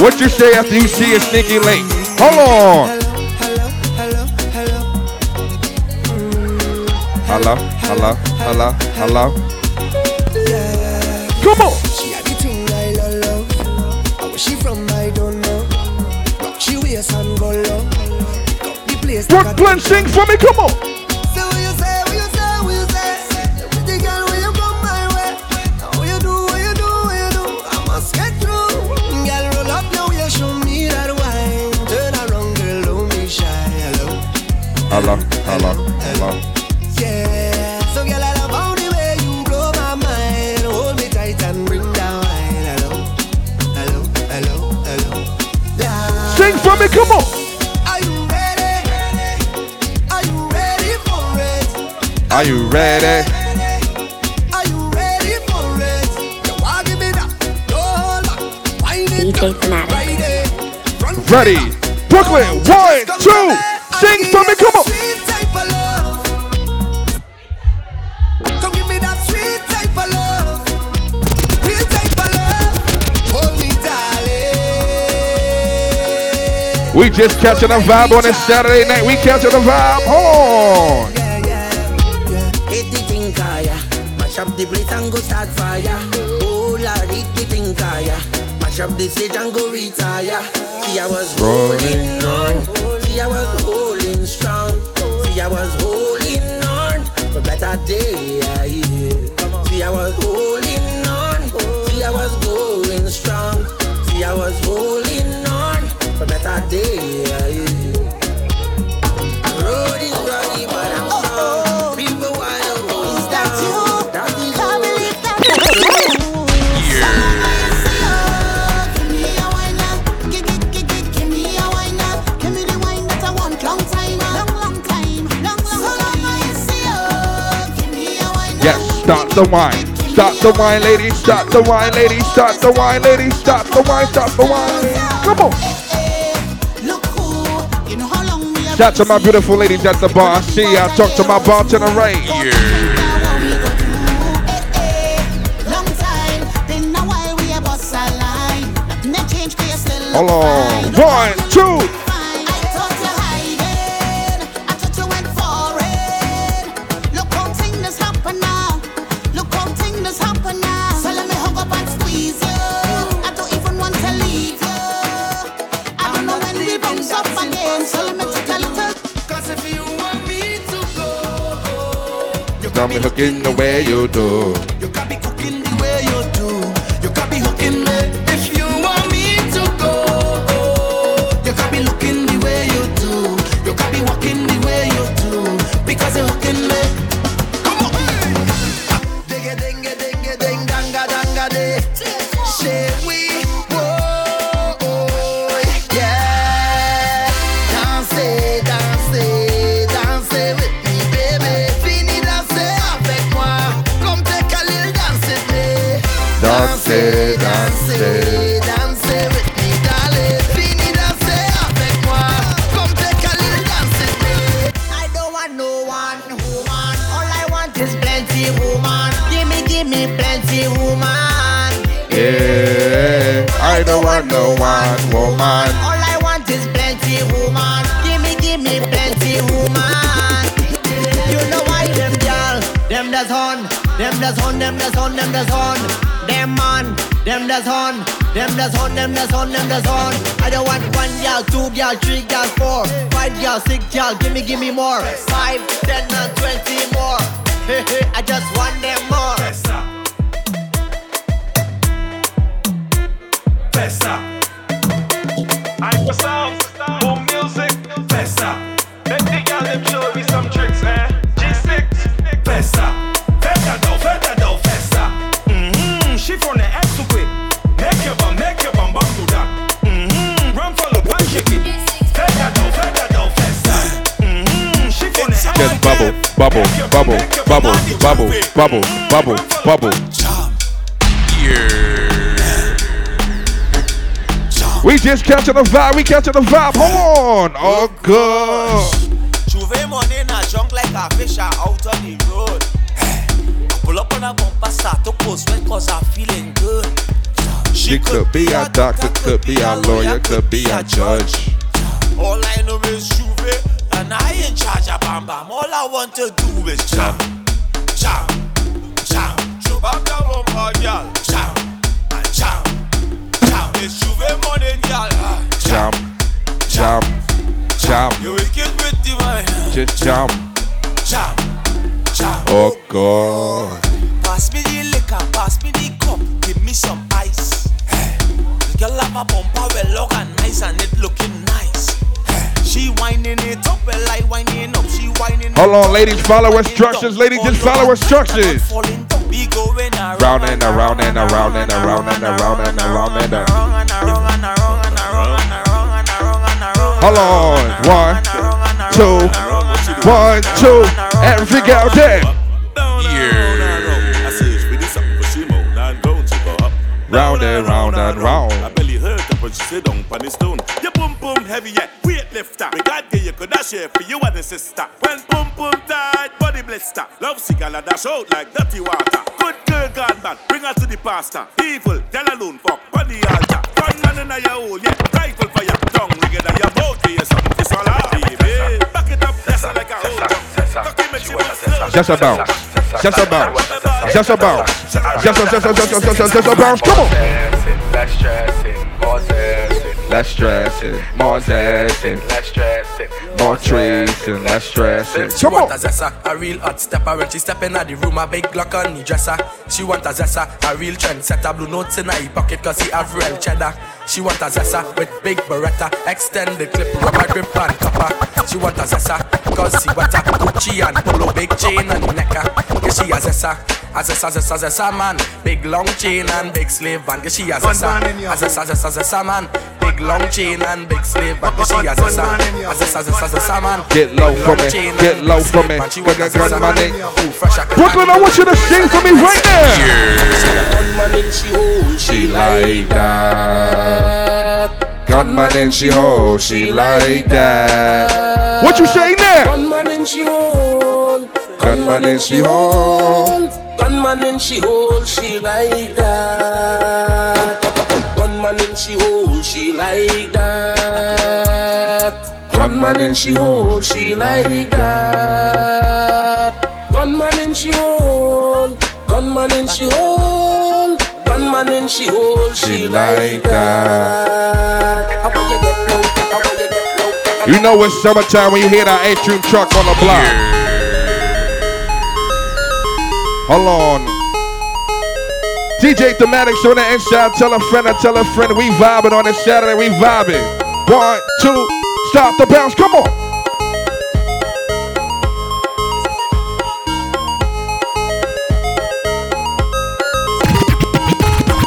What you say after you see a sneaky link? Hold on. Hello, hello, hello, hello, hello, hello, hello. Come on. She had the thing I love. I wish she from I don't know. Rock she wears and go low. Got the place. Work plan, sing for me, come on. Say what you say, what you say, what you say. Everything girl, will you come my way? What you do, what you do, what you do. I must get through. Show me that wine. hello, hello, hello. Yeah, so girl, I love all the way you blow my mind. Hold me tight and bring down wine. Hello, hello, hello, hello. Yeah. Sing for me, come on. Are you ready? Are you ready for it? Are you ready? Ready, Brooklyn, one, two, sing for me, come on. Come give me that sweet type of love, real type of love, hold me darling. We just catching a vibe on a Saturday night, we catching a vibe, hold on. Yeah, yeah, yeah, hit the thing, Kaya, mash up the place and go start fire. Oh Lord, hit the thing, Kaya. Up the stage and go retire. See, I was rolling on. See, I was holding strong. See, I was holding on for better day. See, I was holding on. See, I was going strong. See, I was holding on for better day. Rolling bloody, but I'm strong. People wild, is that you? Stop the wine, stop the wine, ladies, stop the wine, ladies, stop the wine, ladies, stop the wine, stop the wine. Come on. Shout to my beautiful ladies at the bar. I see y'all. Talk to my bartender right here. Hold on. One, two. Got me hooking the way you do. You got me cooking the way you do. You got me hooking me if you want me to go. You got me looking the way you do. You got me walking the way you do. Because you're hooking me. Come on, dinga dinga dinga ding danga danga de. Shit we whoa yeah. Dance it, dance it, dance it with me, baby. Dance, dance, dance with me, darling. Fini danser avec moi. Come take a little dance with me. I don't want no one woman. All I want is plenty woman. Give me, give me plenty woman. Yeah, I don't want no one woman. All I want is plenty woman. Give me, give me plenty woman. You know why them girl, them that's on, them that's on, them that's on, them that's on. Them man, them that's on, them that's on, them that's on, them that's on. I don't want one y'all, two y'all, three y'all, four, five y'all, six y'all, give me, give me more. Five, ten, and twenty more. Hey, hey, I just want them more. Pesa. Pesa. I'm for sounds, for music. Pesa. Let the y'all them show me some tricks, man. G six. Pesa. Pesa, no, Pesa, no, Pesa. She from the head to quick. Make your bum, make your bum, bum to that. Mm-hmm. Run for the one chicken. Feather down, feather down, feather. Mm-hmm. She from the head to quick. Bubble, bubble, bubble, bubble, bubble, bubble, bubble, bubble. Yeah. We just catching the vibe. We catching the vibe. Hold on. Oh God. Juve money na junk like a fish out on the road. Pull up on a bumper, start to post when cause I'm feeling good. She, she could, could be a doctor, could be a lawyer, could be a judge. All I know is Juve, and I in charge of Bam Bam. All I want to do is jam, jam, jam. Show back that bumper, girl. Jam, jam, jam. It's Juve money, girl. Jam, jam, jam. You wicked with the wine. Just jam, jam. Oh God. Pass me the liquor, pass me the cup, give me some ice. Hey. The girl have a bumper well long and nice and it looking nice. Hey. She She winding it up, like winding up. She winding up. Hold on, ladies, follow instructions. Ladies, just follow instructions. Round and around and around and around and around and around and around. Hold on, one, two, one, two, every girl there. Round and round and round. I barely heard that when she said down on the stone. You boom boom heavy yet weight lifter. We got you could dash here for you and the sister. When boom boom died, body blister. Love sick and dash out like dirty water. Good girl gone bad, bring her to the pastor. Evil, tell alone fuck on the altar. One man in your hole, yeah, rifle for your tongue. Nigga that you're about to yourself. It's all out, baby. Back it up, that's like a whole. Just a bounce. Just a bounce, just a bounce, just a just a just a just a just a bounce. Come on. Let's stress it, more stressing. Let's stress it, more stressing. Let's stress it, more tracing. Let's stress it. Come on. A real hot stepper when she step in at the room, a big Glock on the dresser. She want a zessa, a real trendsetter. Blue notes in her pocket 'cause he have real cheddar. She want a zessa with big Beretta, extended clip, rubber grip and copper. She want a zessa 'cause she wetter, Gucci and polo, big chain and necker. She a zessa, a zessa, zessa, zessa man. Big long chain and big sleeve band. She a zessa, a zessa, zessa, zessa man. Big long chain and big sleeve band. She a zessa, a zessa, zessa, zessa man. Get low from it, get low from it. She was a gun money. Brooklyn, I want you to sing for me right there. Yeah. She gun she like that. Gun man and she hold, she like that. What you saying there? Gun man and she hold. Gunman and she hold, gunman and she hold, she like that. Gunman and she hold, she like that. Gunman and she hold, she like that. Gunman and she hold, gunman and she hold, gunman and she hold, she like that. You know it's summertime when you hear that atrium truck on the block. Hold on. D J Thematics on the inside. Tell a friend, I tell a friend. We vibing on this Saturday. We vibing. One, two, stop the bounce. Come on.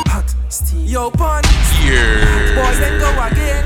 Hot Steve. Yo, pun. Yeah. Boys, then go again.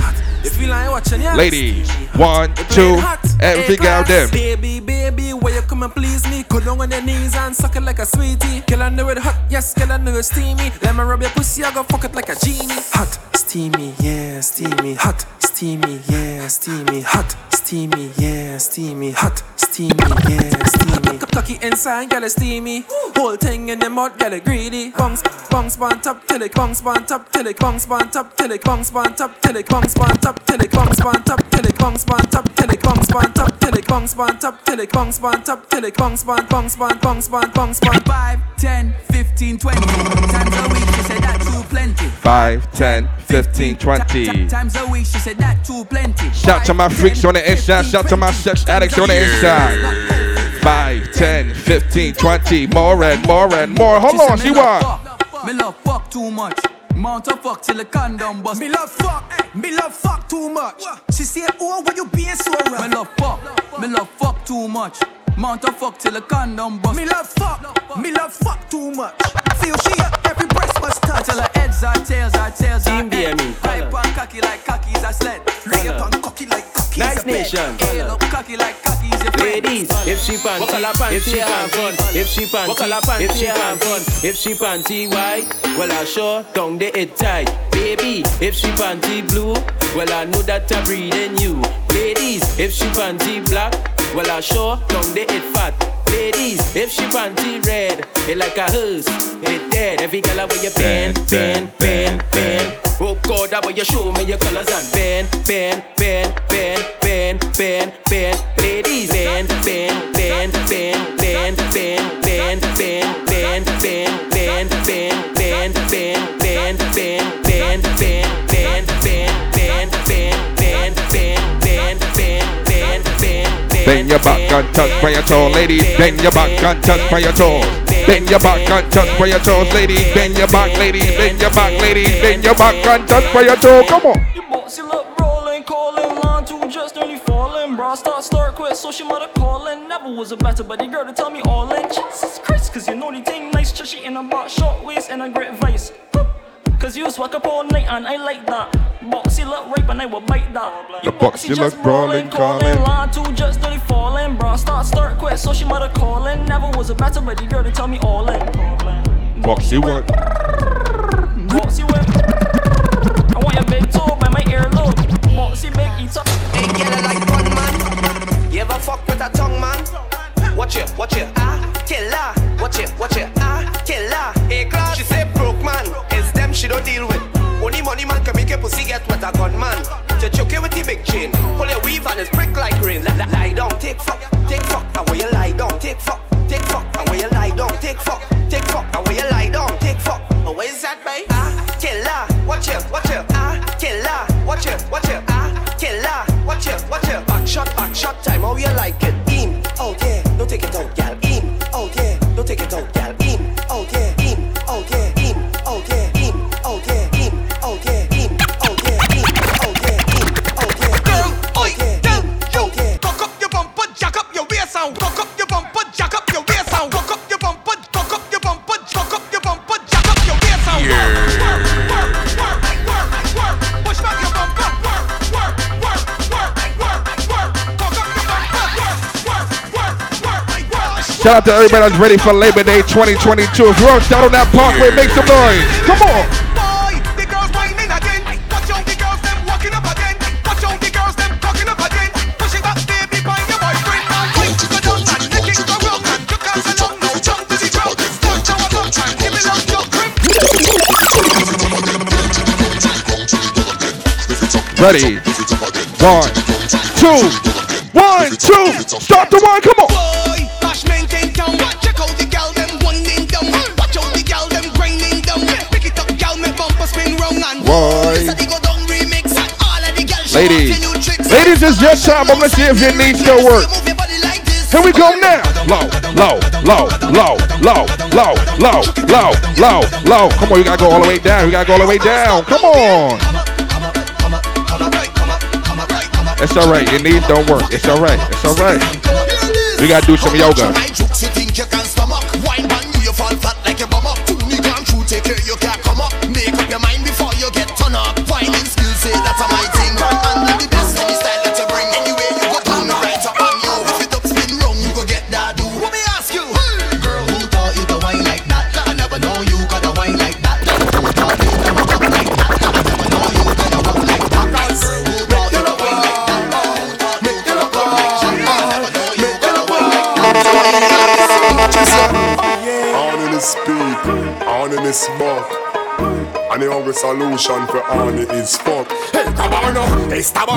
Hot. If you like watching, yeah. Ladies, one, two, everything out there. Baby, baby, where you come and please me. Go down on your knees and suck it like a sweetie. Kill her with hot, yes, kill her with steamy. Let me rub your pussy, I go fuck it like a genie. Hot, steamy, yeah, steamy. Hot, steamy, yeah, steamy. Hot, steamy, yeah, steamy. Hot, steamy, yeah, steamy. Tucky inside, get it steamy. Whole thing in the mouth, get it greedy. Bungs, bungs, one top till it, bungs, one top till it, bungs, one top till it, bungs, one top till it, bungs, one top till it, bungs, one top till it, bungs, one top till it, bungs, one top till it, bungs, one top till it, bungs, one top till it, bungs, one. Bongs, bongs, bongs, bongs, bongs, bongs. five, ten, fifteen, twenty. Times a week, she said that too plenty. five, ten, fifteen, twenty. T- t- times a week, she said that too plenty. Shout to my freaks on the inside. Shout to my sex addicts on the inside. five, ten, fifteen, twenty. More and more and more. Hold on, she what? Me love fuck too much. Mount a fuck till the condom bust. Me love fuck, me love fuck too much. She said, oh, why you being so rough? Me love fuck, me love fuck too much. Mount a fuck till a condom bust. Me love fuck, me love fuck too much. Feel she up, every breast must touch. Till her heads are tails, are tails are head. Hype and cocky like cockies are sled. Lay up and cocky like cockies are bed. Nation. Hail up cocky like cockies are bed. Ladies, if she panty, if she panty, if she panty, if she panty, if she panty white, well I sure don't they it tight. Baby, if she panty blue, well I know that I breed in you. Ladies, if she panty black, well I sure don't they it fat. Ladies, if she panty red, it like a hearse, it dead. Every color where you pen, pen, pen, pen. Oh God, that where you show me your colors and pen, pen, pen, pen, pen, pen, pen. Ladies, pen, pen, pen, pen, pen, pen, pen, pen, pen, pen, pen, pen, pen, pen, pen, pen, pen, pen, pen, pen. Bend your back and touch for your toes, ladies. Bend your back and touch for your toes. Bend your back and touch for your toes, ladies. Bend your back, ladies. Bend your back, ladies. Bend your back and touch for your toes. Come on. Your bossy look rolling, calling on to star, star quest, so she mother calling. Never was a better buddy girl to tell me all in. Jesus Christ, cause you know the thing nice. Chushy in a bar, short waist and a great vice. Cause you swag up all night and I like that. Boxy look ripe and I will bite that. Your boxy, boxy just brawling, calling. Line two just dirty falling. Bra start, start quit, so she mother calling. Never was a better buddy girl to tell me all in. Boxy work. Boxy work. I want your big toe by my earlobe. Boxy big eats up. Hey, get it like one man. You ever fuck with a tongue man? Watch it, watch it, ah, killer. Watch it, watch it, ah, killer. Hey, class, she say broke man. It's them she don't deal with. Only money man can make a pussy get what a gun man. To choke it with the big chain. Pull your weave and it's brick like rain. Lie, lie down, take fuck, take fuck. And when you lie down, take fuck, take fuck. And when you lie down, take fuck, take fuck. And when you lie down, take fuck. And where is that, babe? Ah, killer, watch it, watch it. Ah, killer, watch it, watch it. Ah, killer, watch it, watch it. Back shot, back shot time. How you like it? Eam, oh yeah, don't take it out, gal. Eam, oh yeah, don't take it out, gal. Eam, oh yeah, eam, oh yeah, eam, oh yeah, eam, oh yeah. Oh yeah, in, oh yeah, in, oh yeah, in, oh yeah. Girl, oi, tell you. Cock up your bumper, jack up your waist sound. Cock up your bumper, jack up your waist sound. Cock up your bumper, cock up your bumper, cock up your bumper, jack up your waist sound. Work, work, work, work, work. Push back your bumper, work, work, work, work, work, work. Cock up your bumper, work, work, work, work, work. Shout out to everybody that's ready for Labor Day twenty twenty-two. If you're out on that parkway, make some noise. Come on. Ready, one, two, one, two, start the one, come on. Boy, bashman came down, check out the gal, them winding down. Watch out the gal, them grinding down. Pick it up, gal, me bumper spin round and boy. Ladies, ladies, it's your time, I'm gonna see if your needs still work. Here we go now. Low, low, low, low, low, low, low, low, low, low. Come on, you gotta go all the way down, you gotta go all the way down, come on. It's alright, your knees don't work. It's alright, it's alright. We gotta do some yoga. Solution for all it is fuck.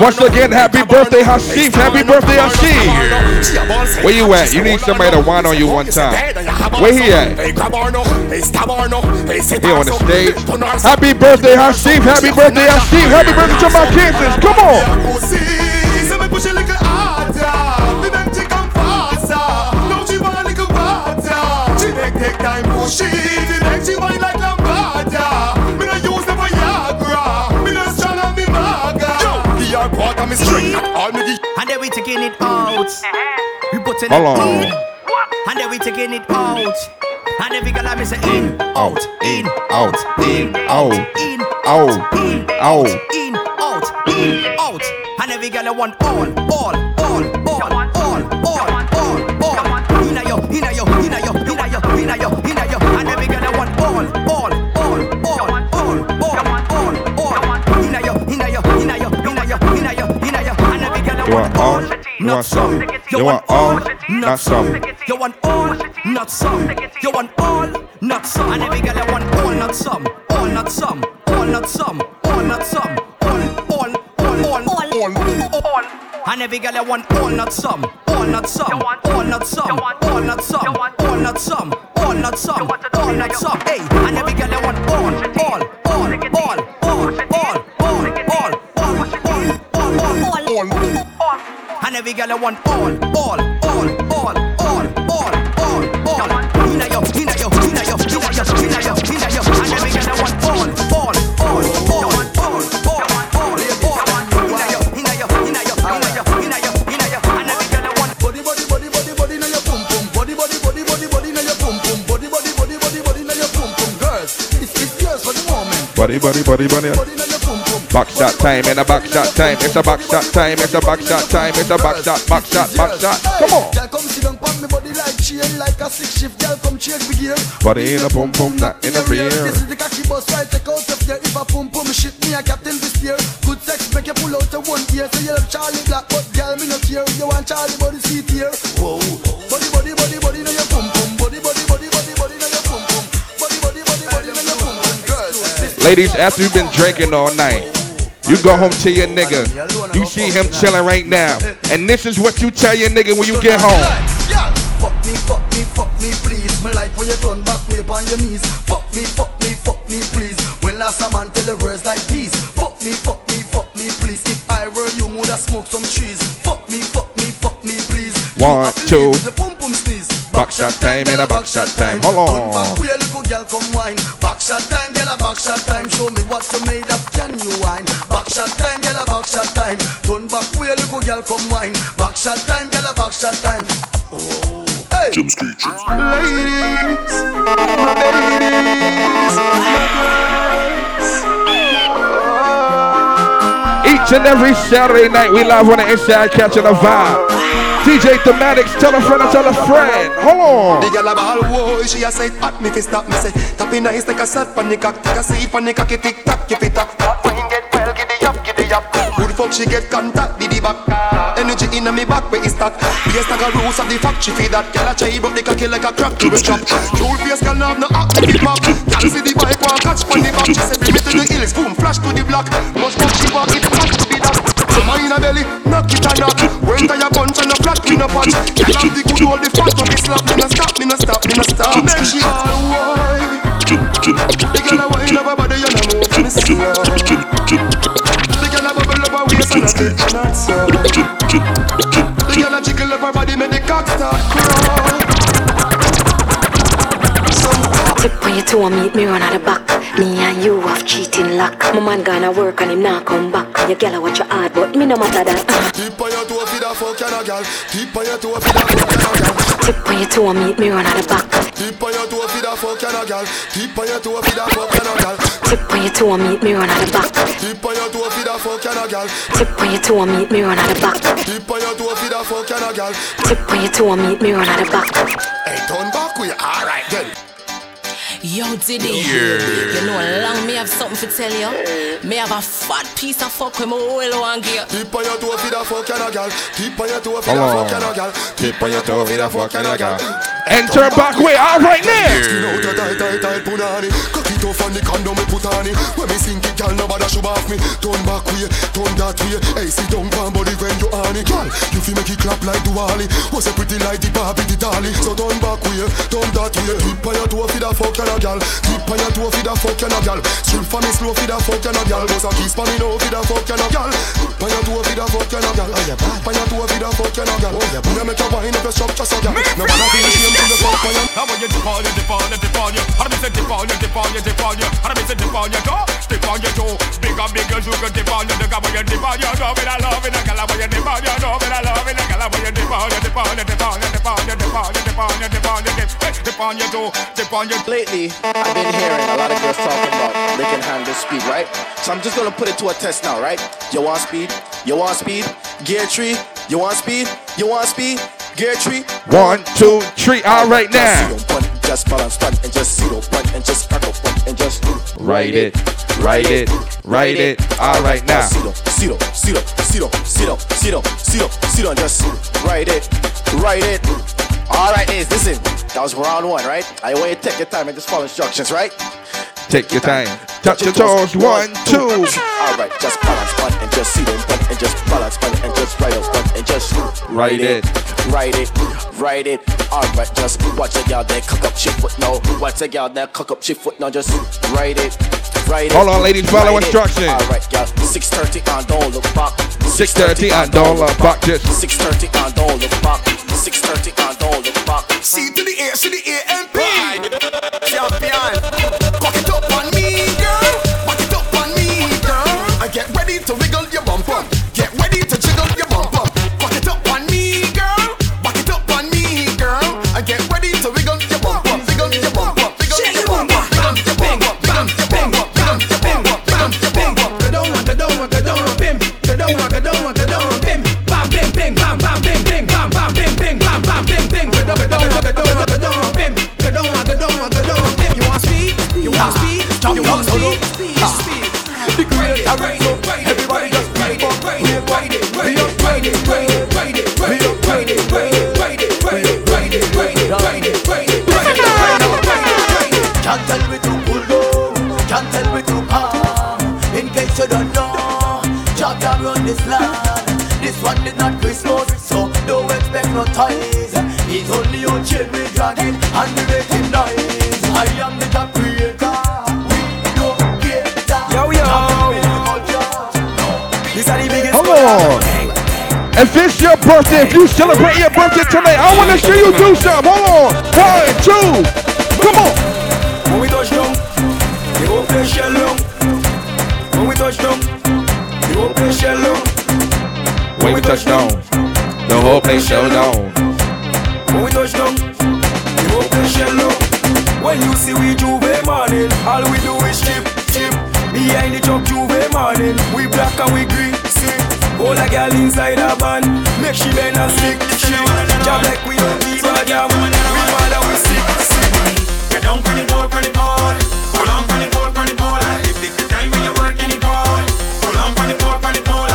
Once again, happy birthday, Hashif. Happy birthday, Hashif. Where you at? You need somebody to whine on you one time. Where he at? He on the stage. Happy birthday, Hashif. Happy birthday, Hashif. Happy birthday to my kids. Come on. And then we taking it out. We putting it out. And then we taking it out. And then we gonna miss it in, out, in, out, in, out, in, out, in, out, in, out, in, out. And then we gonna want all, all, all, all, all, all, all, all. Inna yo, inna yo, inna yo, inna yo, inna yo, inna yo. And then we gonna want all, all, all, all, all, all, all. Inna yo, inna yo, inna yo, inna yo, inna yo. You want all, not some. You want all, not some. You want all, not some. You want all, not some. And every girl I want all, not some. All, not some. All, not some. All, not some. All, all, all, all, all, all. And every girl I want all, not some. All, not some. All, not some. All, not some. All, not some. All, not some. All, not some. Hey, and every girl I want all, all, all, all, all, all, all, all, all, all, all, all. And every girl I want all, all, all, all, all, all, all, all. Inna yo, inna yo, inna yo, inna yo, inna yo, inna yo. And every girl I want all, all, all, all, all, all, all, all. Inna yo, inna yo, inna yo, inna yo, inna yo, inna yo. And Body, body, body, body. Back shot time, and a back shot time. It's a back shot time, it's a back shot time, it's a back shot, back shot, back shot. Come on. Girl, come sit down, pump me body like chill, like a six shift. Girl, come check me here. Body in a pump pump, not in a rear. This is the cocky boss right, take out of there. If I pump pump, shit me, I captain this year. Good sex make you pull out a one ear. So you love Charlie Black, but girl, me not here. You want Charlie body seat here. Whoa. Body, body, body, body, now you pump pump. Body, body, body, body, body, now you pump pump. Body, body, body, body, now you pump pump. Ladies, after you've been drinking all night, you go home to your nigga. You see him chilling right now. And this is what you tell your nigga when you get home. Fuck me, fuck me, fuck me, please. My life when you turn back way on your knees. Fuck me, fuck me, fuck me, please. When last a man tell the words like these. Fuck me, fuck me, fuck me, please. If I were you, would I smoke some trees. Fuck me, fuck me, fuck me, please. One, two. Backshot time and a backshot time. Hold on. Backshot time, girl, a backshot time. Show me what you made up, can you whine? Backshot time, girl, a backshot time. Turn back where you go, girl, come whine. Backshot time, girl, a backshot time. Oh, hey. Ladies, ladies. Each and every Saturday night, we live on the inside, catching the vibe. D J Thematics, tell a friend, I tell a friend. Hold on. The girl about whoa, she a say, at me fi stop me say, tap in the hiss like a sad panic attack. Take a see panic attack, tick tock, give it up. When you get well, giddy up, giddy up. Who the fuck she get contact, did the back? Energy in me back, where is that? Yes, I got rules of the fuck, she feel that. Girl a chai, but they cocky like a crack to a trap. Jewel face can have no act to the map. Can't see the bike, one catch from the back. She say, bring me to the hills, boom, flash to the block. Must fuck she walk, it back to be that. So my inner belly, knock it and knock. Went to your bunch and knock. Me no punch, I love the good old the fat of his slap. Me no stop, me no stop, me no stop. Then she all wine. The girl a wine over body and a move me slow. The girl a bubble over waist and a take a not slow. The girl a jiggle over body make the cock start grow. So tip when you two a meet me run out the back. Me and you have cheating luck. My man gonna work and him not come back. Your girl I watch your hard but me no matter that. Tip on your toe feed a fuck and a girl. Tip on your toe feed a fuck and a girl. Tip on your toe meet me run out the back. Tip on your toe feed a fuck and a girl. Tip on your toe feed a fuck and a girl. Tip on your toe meet me run out the back. Tip on your toe feed a fuck and a girl. Tip on your toe meet me run out the back. Tip on your toe feed a fuck and a girl. Tip on your toe meet me run out the back. Hey, turn back we alright then. Yo, Diddy, yeah. You know long me have something to tell you. Me have a fat piece of fuck with my oil one gear. Tip on your toe feed a fuck and a girl. Tip on your toe feed a fuck and a girl. Tip on your toe feed a fuck and a girl. Enter back way out right now. You know the tight, tight, tight punani. Cock it off on the condom me put on it. When me sink it, girl, nobody should off me. Turn back way, turn that way. Hey, sit down, pan body when you on it. Girl, you feel make it clap like Duali. Was a pretty like the Barbie, the Dolly. So turn back way, turn that way. Tip on your toe feed a fuck and a girl. Tip on your toe feed a fuck and a gal. Strip for me slow feed a fuck and a gal. Goes a kiss for me no feed a fuck and a gal. Tip on your toe feed a fuck and a gal. Tip on your toe feed a fuck and a gal. Now make your wine up your structure so gal. Now wanna be the same to the fuck for you. Now when you dip on you, dip on you, dip on you. How do me say dip on you, dip on you, dip on you. How do me say dip on your toe, dip on your toe. Bigger, bigger, you can dip on you. Look at when you dip on your toe. When I love in a gal, when you dip on your toe. When I love in a gal, when you dip on you, dip on you, dip on you, dip on you, dip on you, dip on you, dip on you, dip on your toe, dip on your plate. I've been hearing a lot of girls talking about they can handle speed, right? So I'm just gonna put it to a test now, right? You want speed? You want speed? Gear three? You want speed? You want speed? Gear three? One, two, three, all right now. Just balance front and just pseudo front and just crackle front and just write it, write it, write it, all right now. Pseudo, pseudo, pseudo, pseudo, pseudo, pseudo, pseudo, just write it, write it. All right, is listen. That was round one, right? I want you to take your time and just follow instructions, right? Take your time. Touch your toes. One, two. All right, just balance one and just sit on one and just balance one and just ride on one and just ride it, ride it, ride it. All right, just watch a girl there cock up shit foot now. Watch a girl there cock up shit foot now. Just ride it, ride it. Hold on, ladies, follow instructions. All right, y'all. Six thirty and don't look back. Six thirty and don't look back. Just six thirty and don't look back. Six thirty and don't look back. C to the A, C to the A M P. Champion. Cock it up on me, girl. Cock it up on me, girl. I get ready to wiggle your bum bum. Get ready to jiggle your bum bum. Cock it up on me, girl. Cock it up on me, girl. I get ready to wiggle your bum bum. Wiggle your bum bum. Wiggle your bum bum. Wiggle your bum bum. Wiggle your bum bum. it, I raise it, everybody just wait it, wait it, wait it, wait it, wait it, wait it, wait it, wait it, wait it, wait it, wait it, wait it, wait it, wait it, wait it, wait it, can't tell me to pull down, can't tell me to come. In case you don't know, chopped down on this land. This one is not Christmas, so don't expect no ties. It's only your chain we drag it and we make it nice. I am the top creator, we know creator. Yo yo, these are the biggest. Come on, if it's your birthday, if you celebrate your birthday tonight, I want to see you do something. Hold on, one, two, come on. When we touch down, they won't play shell long. When we touch down, they won't play shell long. When we touch down, the whole place shell down. When we touch down, the whole place shell down. When you see we Juve morning, all we do is chip, chip. Behind the job Juve morning, we black and we green, see. All the girl inside a band, make she bend and stick, shit. Job like we don't leave a jam, we mad and we sick, sick. Get down, pretty boy, pretty boy. Hold on, pretty boy, pretty boy. If this is the time when you work any boy. Hold on, pretty boy, pretty boy.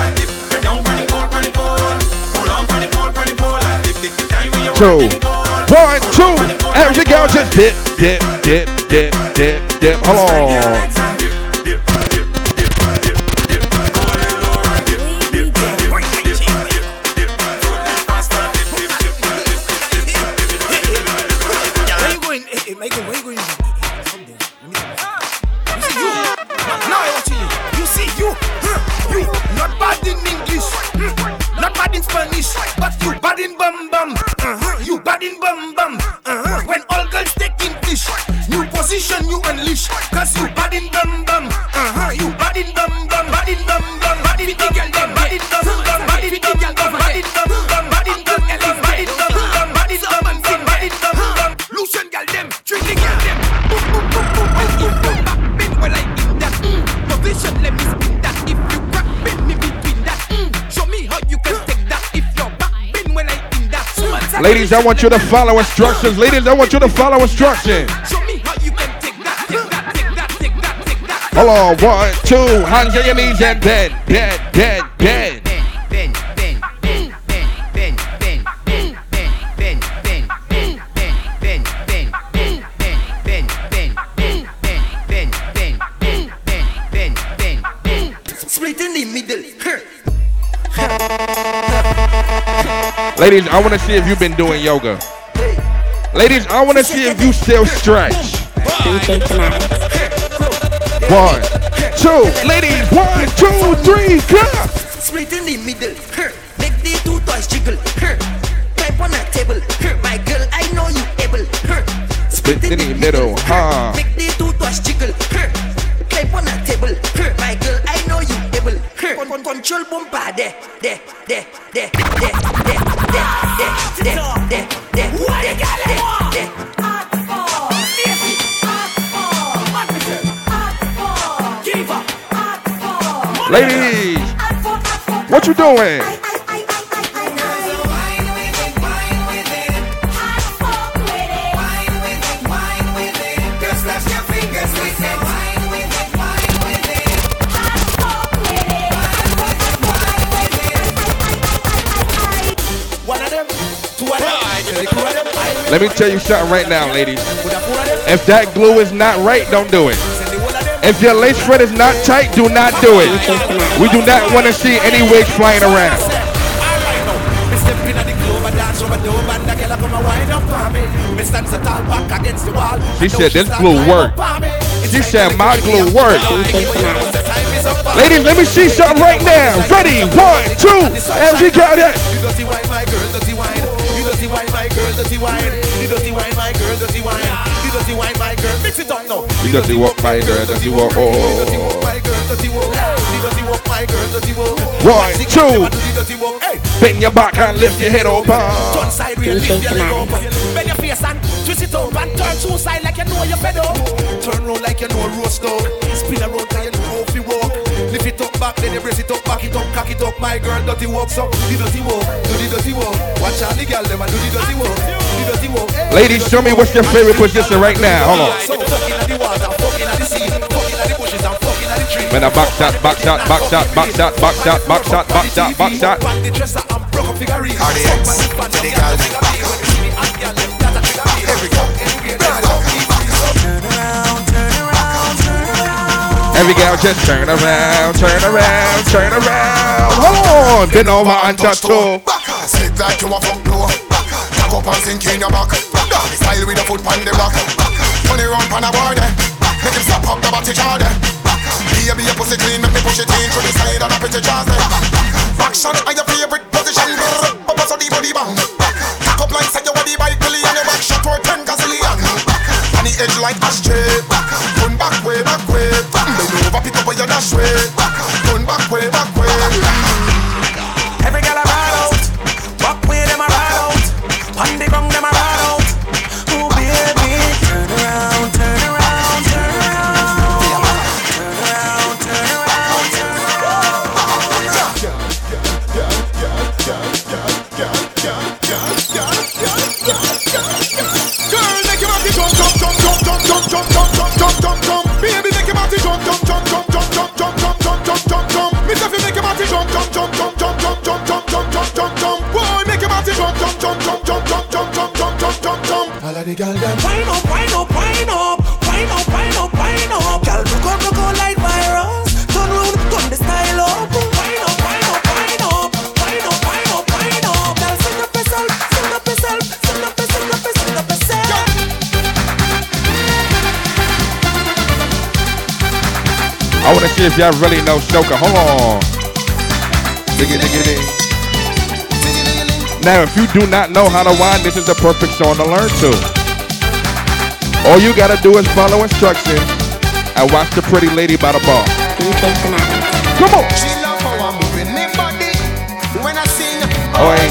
Get down, pretty boy, pretty boy. Hold on, pretty boy, pretty boy. If this is the time when you work any boy. One, two, every girl just dip, dip, dip, dip, dip, dip. Hold on. You see you, you not bad in English, not bad in Spanish, but you bad in bum bum. You bad in bum bum, uh-huh. When all girls take in fish, new position you unleash. Cause you bad in bum bum, uh-huh. You bad in bum bum, bad in bum bum, bad in bum bum, bad in bum bum, bad in bum bum, bad in bum bum, bad in bum bum, bad in bum bum, bad in bum bum, bad in bum bum. Lucian gal them, treating gal them. Boom boom boom boom, I eat boom back bin while I eat that. Position let me spin that. If you grab bin me between that, show me how you can take that. If you're back bin when I eat that. Ladies, I want you to follow instructions. Ladies, I want you to follow instructions. Show me how you can take that, take that, take that, take that, take that. Hello, one, two, hands on your knees and bend, bend, bend, bend. Bend, bend, bend, bend, bend, bend, bend, bend, bend, bend, bend, bend, bend, bend, bend, bend, bend, bend, bend, bend, bend, bend. Split in the middle. Ladies, I want to see if you've been doing yoga. Ladies, I want to see if you still stretch. One, two, ladies, one, two, three, clap. Split in the middle, make the two toys jiggle. Type on a table, my girl, I know you able. Split in the middle, huh? Make the two toys jiggle. Type on a table, my girl, I know you able. Control bumper, there, there, there, there, there. Ladies, what you doing? Let me tell you something right now, ladies. If that glue is not right, don't do it. If your lace front is not tight, do not do it. We do not want to see any wigs flying around. She said this glue worked. She said my glue worked. Ladies, let me see something right now. Ready? One, two, and we got it. You don't see wine, my girl, does he wine? You don't see wine, my girl, does he wine? You don't see wine, my girl, mix it up now. You don't see walk, my girl, does he walk? Oh, you don't see walk, my girl, does he walk? You don't see walk, my girl, does he walk? One, two, bend your back and lift your head over. Turn side, real lift your leg over. Bend your face and twist it over. And turn two side like you know your pedal. Turn round like you know roast dog. Spin around like you know if you walk. Lift it up back, then you brace it up, back it up, cock it up, my girl, dirty walk, so do the dirty walk, do the dirty walk. Watch out the girl, them do the dirty walk, do the dirty walk. Ladies, show me what's your favorite position right now. Hold on. So fucking at the water, fucking at the sea, fucking at the bushes, and fucking at the When I back that, back that, back that, back that, back that, back that, back that, back that. Every girl just turn around, turn around, turn around. Hold on, bend over and touch toe. Slip like you a fuck no. Back up and sink in your back. Style with a foot on the block. Money run on a board. Make him stop up the body charge. Be a pussy clean, make me push it in through the side and a pretty jazz. Action at your favorite position. Up so the body bound. Cock up like said your body by Billy and your back shot for ten gazillion. On the edge like ashtray. Run back way, back way. They know over, pick up where you dash way. Run back way, back way. Every girl I ride out. Back way them I ride out. On the ground them I ride out. Ooh baby, turn around, turn around. The girl them wine up, wine up, wine up, wine up, wine up, wine up. Girl look up, look up like virus. Turn round, turn the style up. Wine up, wine up, wine up, wine up, wine up, wine up. Girl send up yourself, send up yourself, send up yourself, send up yourself. I wanna see if y'all really know Stoker. Hold on. Diggy, diggy, diggy. Now, if you do not know how to wind, this is the perfect song to learn to. All you gotta do is follow instructions and watch the pretty lady by the bar. Come on! She love how I'm moving my body when I sing. Oi.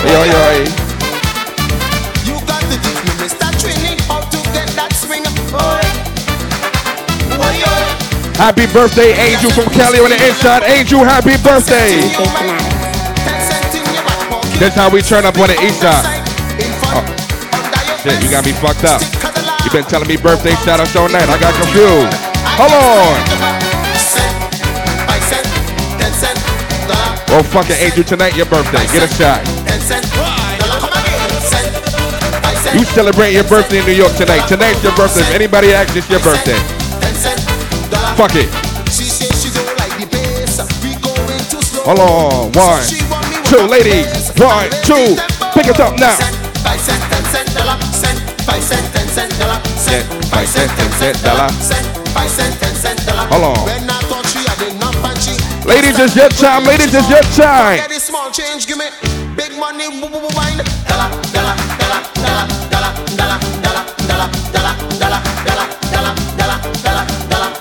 Oi, oi, oi. You got to teach me, Mister Trini, how to get that swing. Oi. Oi, oi. Happy birthday, Angel from Cali on the inside. Angel, happy birthday. That's how we turn up on the east side. Oh. Shit, you got me fucked up. You been telling me birthday shout-outs all night. I got confused. Hold on. Oh, fucking Angel, tonight your birthday. Get a shot. You celebrate your birthday in New York tonight. Tonight's your birthday. If anybody asks, it's your birthday. Fuck it. Hold on. One. Two ladies, one, two, pick it up now. Five cent, ten cent, dollar, cent, five cent, ten cent, dollar, cent, five cent, ten cent, dollar, cent, five cent, ten cent, dollar. Hold on. Ladies, it's your time. Ladies, it's your time. Small change, give me big money, wine. Dollar, dollar, dollar, dollar, dollar, dollar, dollar, dollar, dollar, dollar, dollar, dollar, dollar, dollar, dollar, dollar.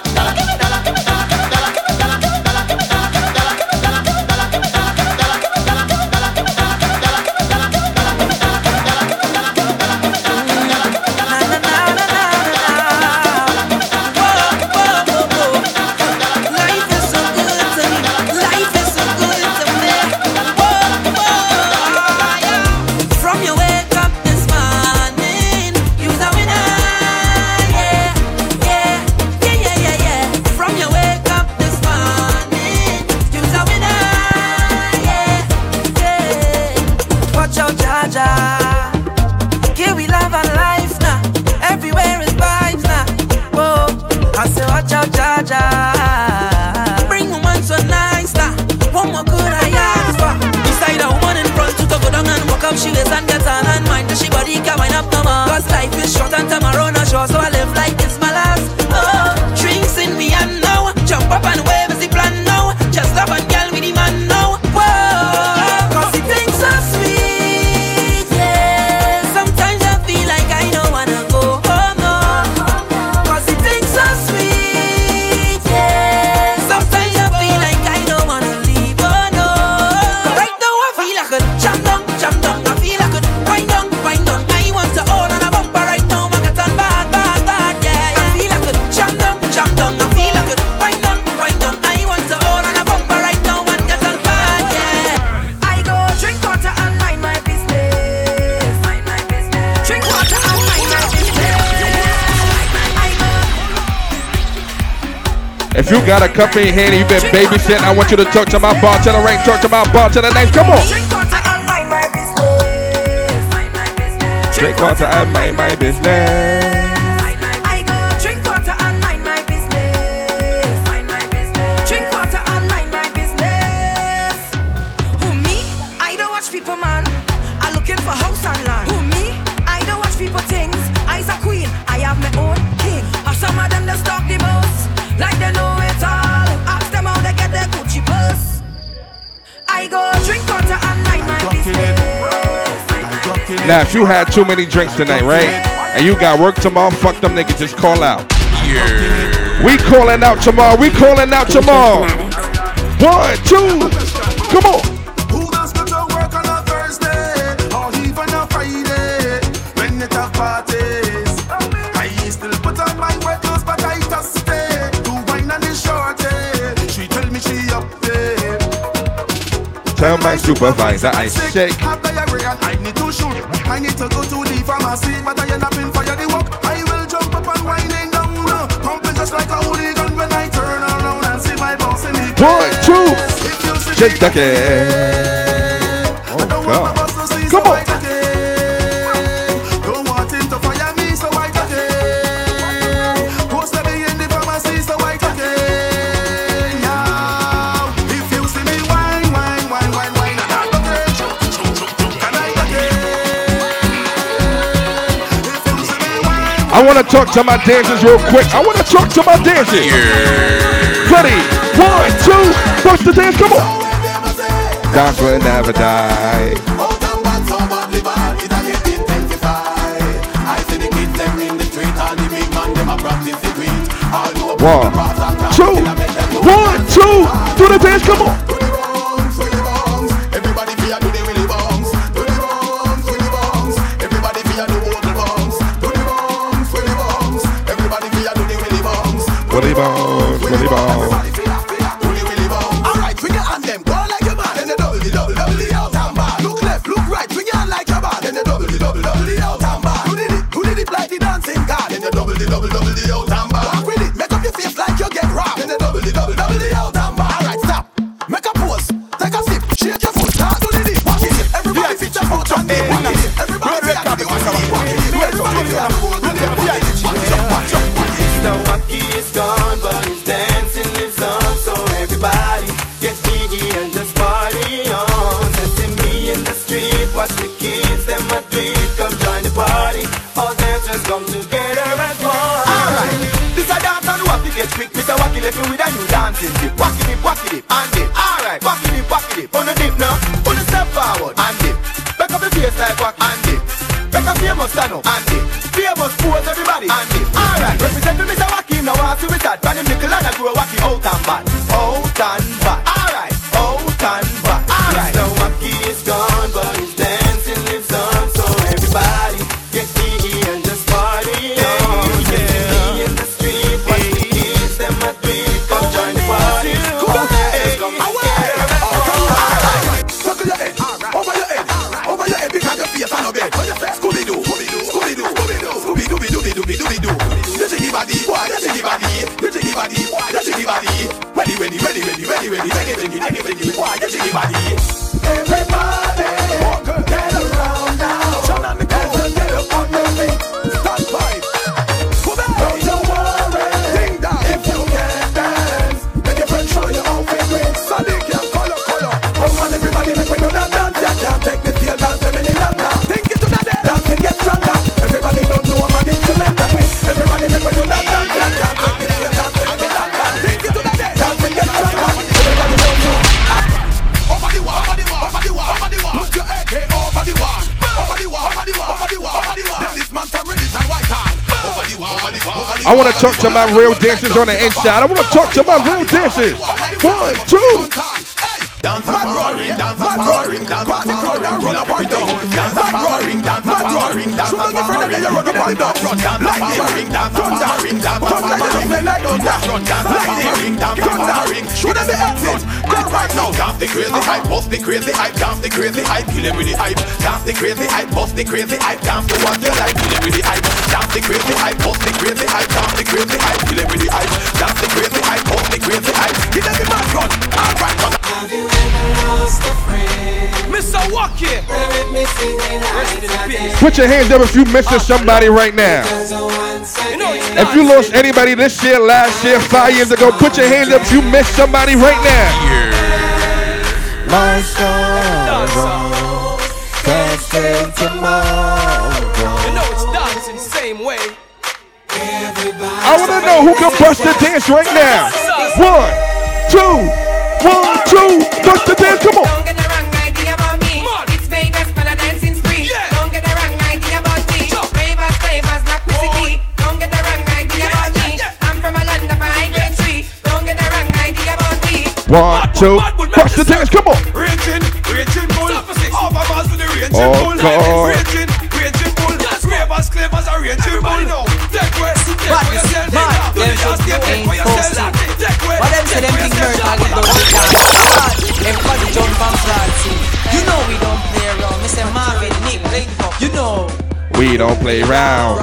Jam down, I feel I could wind down, wind down. I want to hold on a bumper right now, I can turn back. If you got a cup in hand and you've been babysitting, I want you to talk to my bartender rank, talk to my bartender name. Come on. Drink water and mind my business. Now, if you had too many drinks tonight, right, and you got work tomorrow, fuck them niggas, just call out. Yeah. We calling out tomorrow. We calling out tomorrow. One, two, come on. Who wants to go work on a Thursday or even a Friday when it have parties? I still put on my wet clothes, but I just stay. To wine and the shorty, she tell me she up there. Tell my supervisor I shake. I need to shoot. I need to go to the pharmacy, but I end up in fire the walk. I will jump up and winding down now, pumping just like a hooligan when I turn around and see my boss in the one, two, shake the head. Oh God! Come on! Don't want him to fire me, so I take it. Go study in the pharmacy, so I take it. Now, if you see me wine, wine, wine, wine, wine, I take it. I want to talk to my dancers real quick. I want to talk to my dancers. Yeah. Ready? One, two, bust the dance. Come on. Dance will never die. One, two, one, two. Do the dance. Come on. Willy bones, Willy bones. Alright, swing your hand them, go like a man. Then you double the double, double the out and back. Look left, look right, swing your hand like a man. Then you double the double, double the out and back. Do the dip, do the dip like the dancing car. Then you double the double, double the out and back. Walk with it, make up your face like you get robbed. Then you double the double, double the out and back. Alright, stop, make a pose, take a sip, shake your foot, start do the dip, walk it. Everybody fit your foot on the one and dip. Everybody fit your foot on the one and dip. Everybody fit your foot on the one and dip. The wacky is gone, but his dancing lives on. So everybody gets jiggy and just party on. Send me in the street, watch the kids, them my tweet. Come join the party, all dancers come together as one. Alright, this a dance on wacky get quick. Mister Wacky left me with a new dancing dip. Wacky dip, wacky dip, and dip. Alright, wacky dip, wacky dip. On the dip now, on the step forward, and dip. Back up the face like wacky, and dip. Back up famous stand up, and dip. Famous pose, everybody, and dip. Alright, represent me. Now I see with that, man, him nickel and I grew a wacky out and back, out and back. Alright, out and back. Alright, the wacky is gone, but his dancing lives on. So everybody get jiggy and just party on. Yeah, get jiggy in the street, watch the kids, them at three, come join the party. Come on, hey, come on, alright, circle your head, over your head, over your head, because your face on the bed. Scooby-Doo, Scooby-Doo, Scooby-Doo, Scooby-Doo, Scooby-Doo, Scooby-Doo, Scooby-Doo. Ready, ready, ready, ready, ready, ready, ready, ready, why you shake your body? Everybody, get around now. Turn on the cool, get up on your feet. Stand by. Come on. Don't you worry. Ding dong. If you can't dance, make your friends show your own favorite. Sonic, your color, color. Come on, everybody, make we know that dance. Yeah, yeah, take the field dance, let me in love now. Think it to the death. Dance and get stronger. Everybody don't know I'm an instrument. Everybody, make we know that dance. Yeah, yeah, take the field dance. I want to talk to my real dancers on the inside. I want to talk to my real dancers. One, two. Dance mad roaring, dance mad roaring, dance mad roaring, roll up and down. Dance mad roaring, dance mad roaring, dance mad roaring, roll up and down. Lightning ring, dance mad ring, dance mad ring, lightning ring, dance mad ring, dance mad ring. Should I be acting? Go right now, dance the crazy hype, bust the crazy hype, dance the crazy hype, kill it with the hype, dance the crazy hype, bust the crazy hype, dance the one you like, kill it with the hype, dance the crazy hype, bust the crazy hype, dance the crazy hype, kill it with the hype, dance the crazy hype, bust the crazy hype, give them the mad run, all right, run. Have you ever lost a friend? Mister Walkie! Put your hands up if you missing somebody right now. If you lost anybody this year, last year, five years ago, put your hands up if you missed somebody right now. Yeah. My sorrow can't stay tomorrow. You know it's dancing same way. I want to know who can bust the dance right now. One, two, one, two, bust the dance, come on. One, two, watch the dance, come on! Raging, raging bull, half a bars with the raging bull. Raging, raging bull, scrapers, scrapers are raging bull. Take away, take away yourself, do the dance, take away yourself. Take away, take away yourself. Them body jump and flatsy. You know we don't play around, Mister Marvin, Nick, Lady Pop, you know. We don't play round,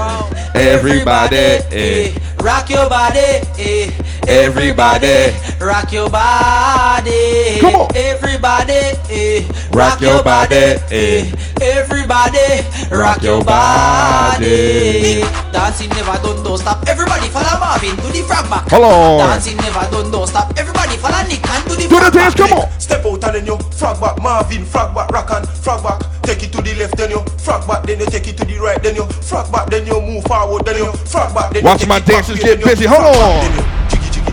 everybody, eh. Rock your body, eh. Everybody, rock your body. Come on. Everybody, eh, rock, rock your body. Eh. Everybody, rock, rock your body. Dancing never done, don't stop. Everybody follow Marvin to the frog back. Hello. Dancing never done, don't stop. Everybody follow Nick and do the frog back. Come on. Step out and then you frog back, Marvin, frog back, rock and frog back. Take it to the left, then you frog back, then you take it to the right, then you frog back, then you move forward, then you frog back. Then you watch my dancers get busy. Hold on.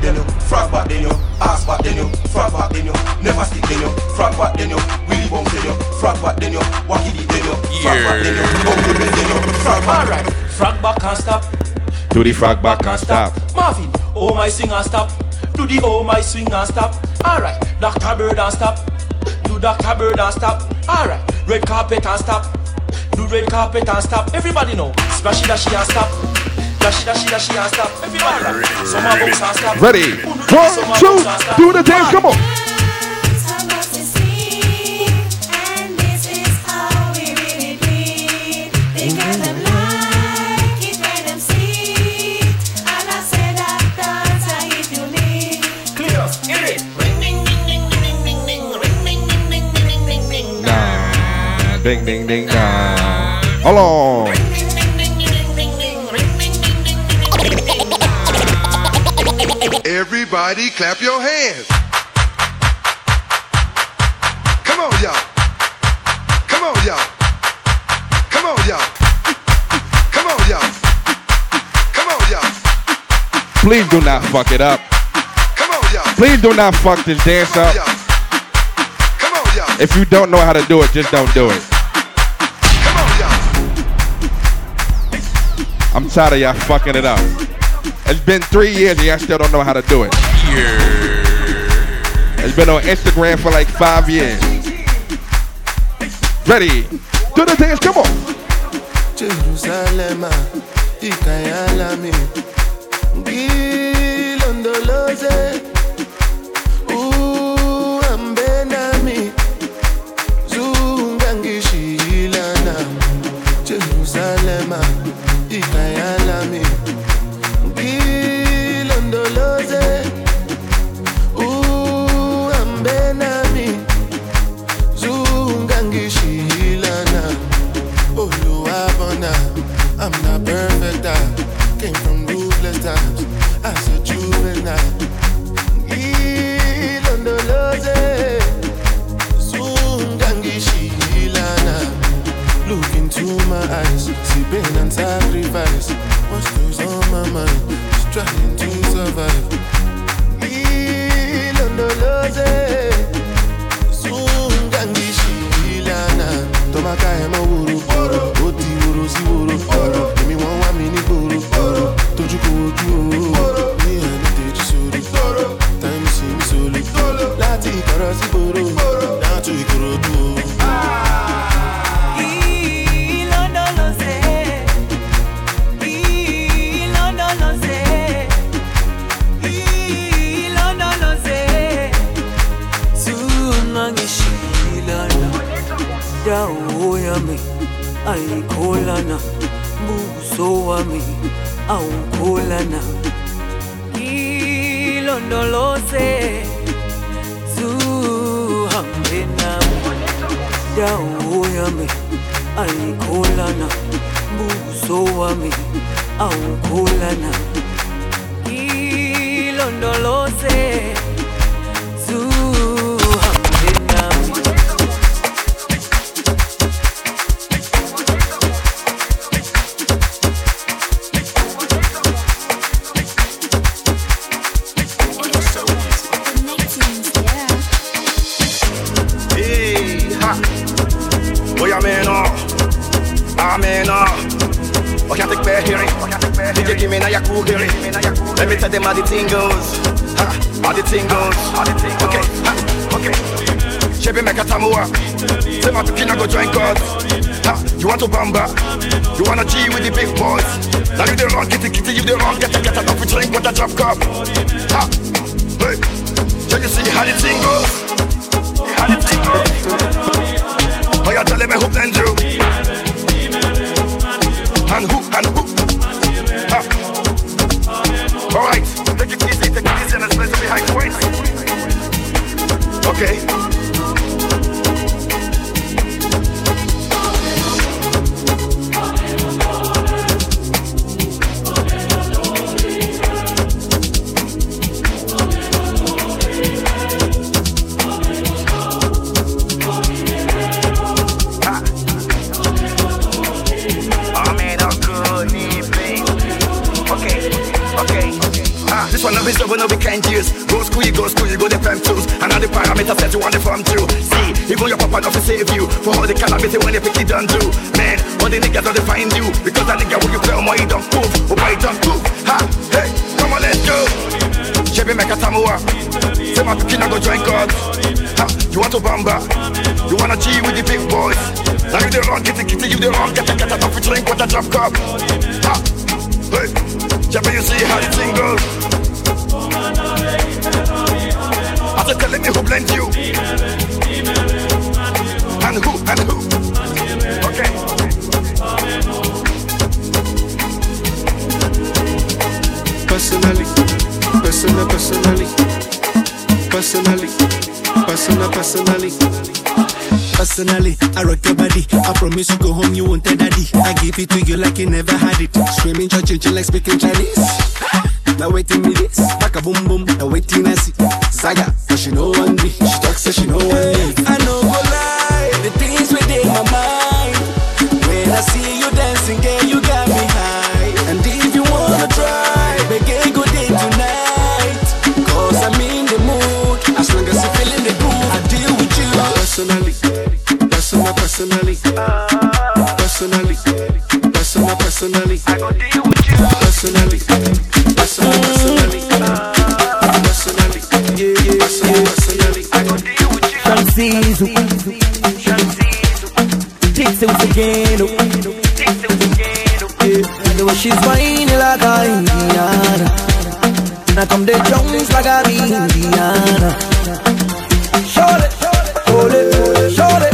Then you frog back, then you ass back, then you frog back, then you never stick, then you frog back, then you really bounce, then you frog back, then you walkie the then you frog back, then you bump the then you frog back. Alright, frog back can't stop. Do the frog back can't stop. Marvin, oh my swing and stop. Do the oh my swing and stop. Alright, Doctor Bird and stop. Do Doctor Bird and stop. Alright, red carpet and stop. Do red carpet and stop. Everybody know, splashy dashy and stop. Dash, dash, dash, dash, stop. Everybody, some of us are stop. Ready? One, two, do the dance. Come on. And this is how we really breathe. They get them like it when them see. And I said that dance if you need. Clear. Hear it. Ring, ding, ding, ding, ding, ding, ding, ring, ding, ding, ding, ding, ding, ding, nah. Ding, ding, ding, nah. Hold on. Everybody clap your hands. Come on, y'all. Come on, y'all. Come on, y'all. Come on, y'all. Come on, y'all. Please do not fuck it up. Come on, y'all. Please do not fuck this dance up. Come on, y'all. If you don't know how to do it, just don't do it. Come on, y'all. I'm tired of y'all fucking it up. It's been three years and y'all still don't know how to do it. Yeah. It's been on Instagram for like five years. Ready? Do the dance, come on. Jerusalem, Ikayalami, Gilondoloze, Uambenami, Zungangishilanam, Jerusalem, Ikayalami. I'm not perfect, I came from ruthless times as a juvenile. wami, alikolana, buso wami, aukolana. Ilondolose, zuhambe nami, dawo yami, alikolana, buso wami, aukolana. Ilondolose. Let me tell them how the thing goes. Ha, how the thing goes. How the thing goes. Okay, ha, okay. Shebi make a tamua. Say my tukina go join God. Ha, you want to bamba? You wanna G with the big boys? Now you the wrong, get the kitty, you the wrong, get the get a don't drink with a drop cup. Ha, hey. Can you see how the thing goes? How the thing goes. Oh, you tell me who planned you? And who, and who? Alright, take it easy, take it easy, and especially high points. Okay. Ah. Oh man, I'm good, babe. Okay. Okay, ah, this one of his one of the kind years. Go school, you go school, you go the fam tools. And all the parameters that you want to form through. See, even your papa not to save you. For all the calamity when they pick it down do. Man, all the niggas don't define you. Because that nigga when you play on my he don't move. Oh boy, he don't move. Ha, hey, come on, let's go. Shebi make a tamua. Say my picking go join God. Ha, you want to bamba? You wanna G with the big boys? Now you the wrong, get the kitty, you the wrong. Get the get up, you drink with a drop cup. Ha, hey. Jabba, you see how the thing goes. I said, tell me who blends you. And who, and who. Okay. Personally, personal, personally. Personally, personal, personally. Personally, I rock your body. I promise you go home, you won't tell daddy. I give it to you like you never had it. Screaming, churching, like speaking Chinese. Now waiting me this, back a boom boom. Now waiting I see Zaga, cause she know one me. She talks so she know one me. I know go lie, the things within my mind. When I see you dancing, girl, you got me high. And if you wanna try, make a good day tonight. Cause I'm in the mood, as long as you feeling the good, I deal with you. Personally. Personally, personally, personal, personally. I go deal with you. Personally, personal, personally, personally, yeah, yeah, personal, personally. I go deal with you. Chances, chances, takes it again, takes it again. The way she's whining like a Indiana, and I come the drums like a Indiana. Show it, hold it, show it.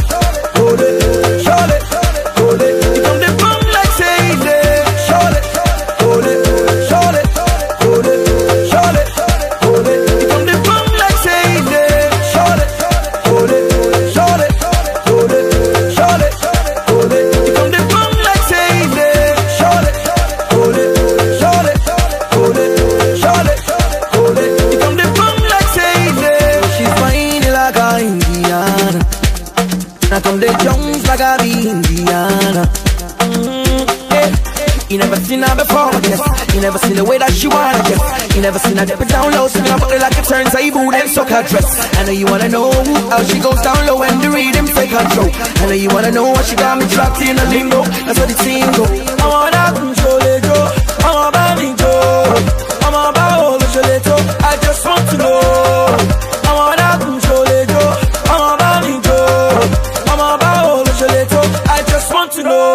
Never seen the way that she wanna get. You never seen her dip it down low, so I fuck her like it turns I boot and suck her dress. I know you wanna know how she goes down low and the rhythm take control. I know you wanna know why she got me trapped in a limbo. That's what the team go. I wanna control it, yo. I wanna buy me, yo. I wanna buy all the gelato. I just want to know. I wanna control it, yo. I wanna buy me, yo. I wanna buy all the gelato. I just want to know.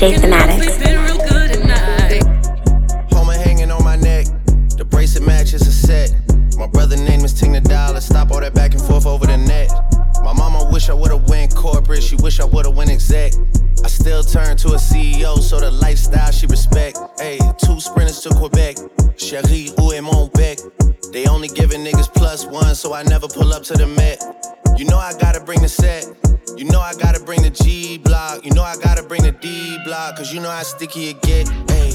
D J Fanatics. Homer hanging on my neck. The bracelet matches a set. My brother name is Ting the Dollar. Stop all that back and forth over the net. My mama wish I would've went corporate. She wish I would've went exec. I still turn to a C E O, so the lifestyle she respect. Hey, two sprinters to Quebec. Chérie, où est mon bec? They only giving niggas plus one, so I never pull up to the Met. You know I gotta bring the set. You know I gotta bring the G block. You know I gotta bring the D block. Cause you know how sticky it get. Hey.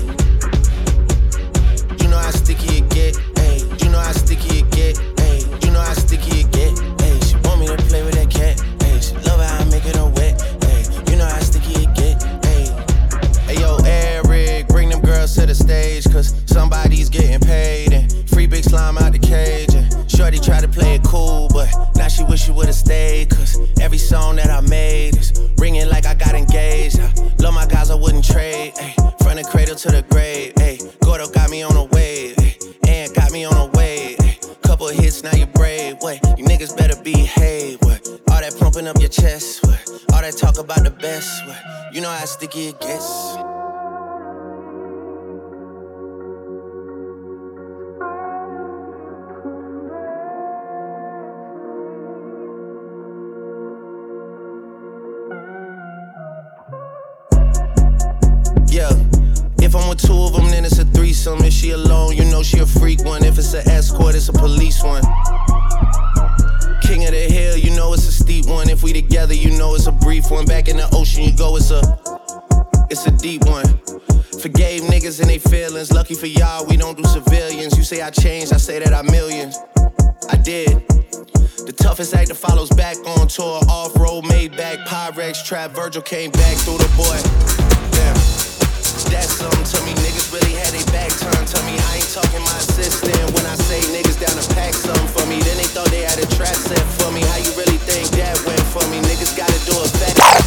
You know how sticky it get. Hey. You know how sticky it get. Hey. You know how sticky it get. Hey. She want me to play with that cat. Hey. She love how I make it her wet. Hey. You know how sticky it get. Hey. Hey yo, Eric, bring them girls to the stage. Cause somebody's getting paid and free big slime out the cage. And shorty tried to play it cool, but now she wish she would've stayed. Cause every song that I made is ringing like I got engaged. I love my guys, I wouldn't trade. Ayy, from the cradle to the grave. Ayy, Gordo got me on a wave. Ayy, and got me on a wave. Ayy, couple hits, now you brave. Wait, you niggas better behave. What? All that pumping up your chest. What? All that talk about the best. What? You know how sticky it gets. Two of them, then it's a threesome. If she alone, you know she a freak one. If it's an escort, it's a police one. King of the hill, you know it's a steep one. If we together, you know it's a brief one. Back in the ocean you go, it's a, it's a deep one. Forgave niggas and they feelings. Lucky for y'all, we don't do civilians. You say I changed, I say that I millions. I did. The toughest act that follows back on tour. Off-road, Maybach, Pyrex, Trap, Virgil came back through the boy. Damn. That's something to me, niggas really had they back turned to me. I ain't talking my assistant when I say niggas down to pack something for me. Then they thought they had a trap set for me. How you really think that went for me? Niggas gotta do it back.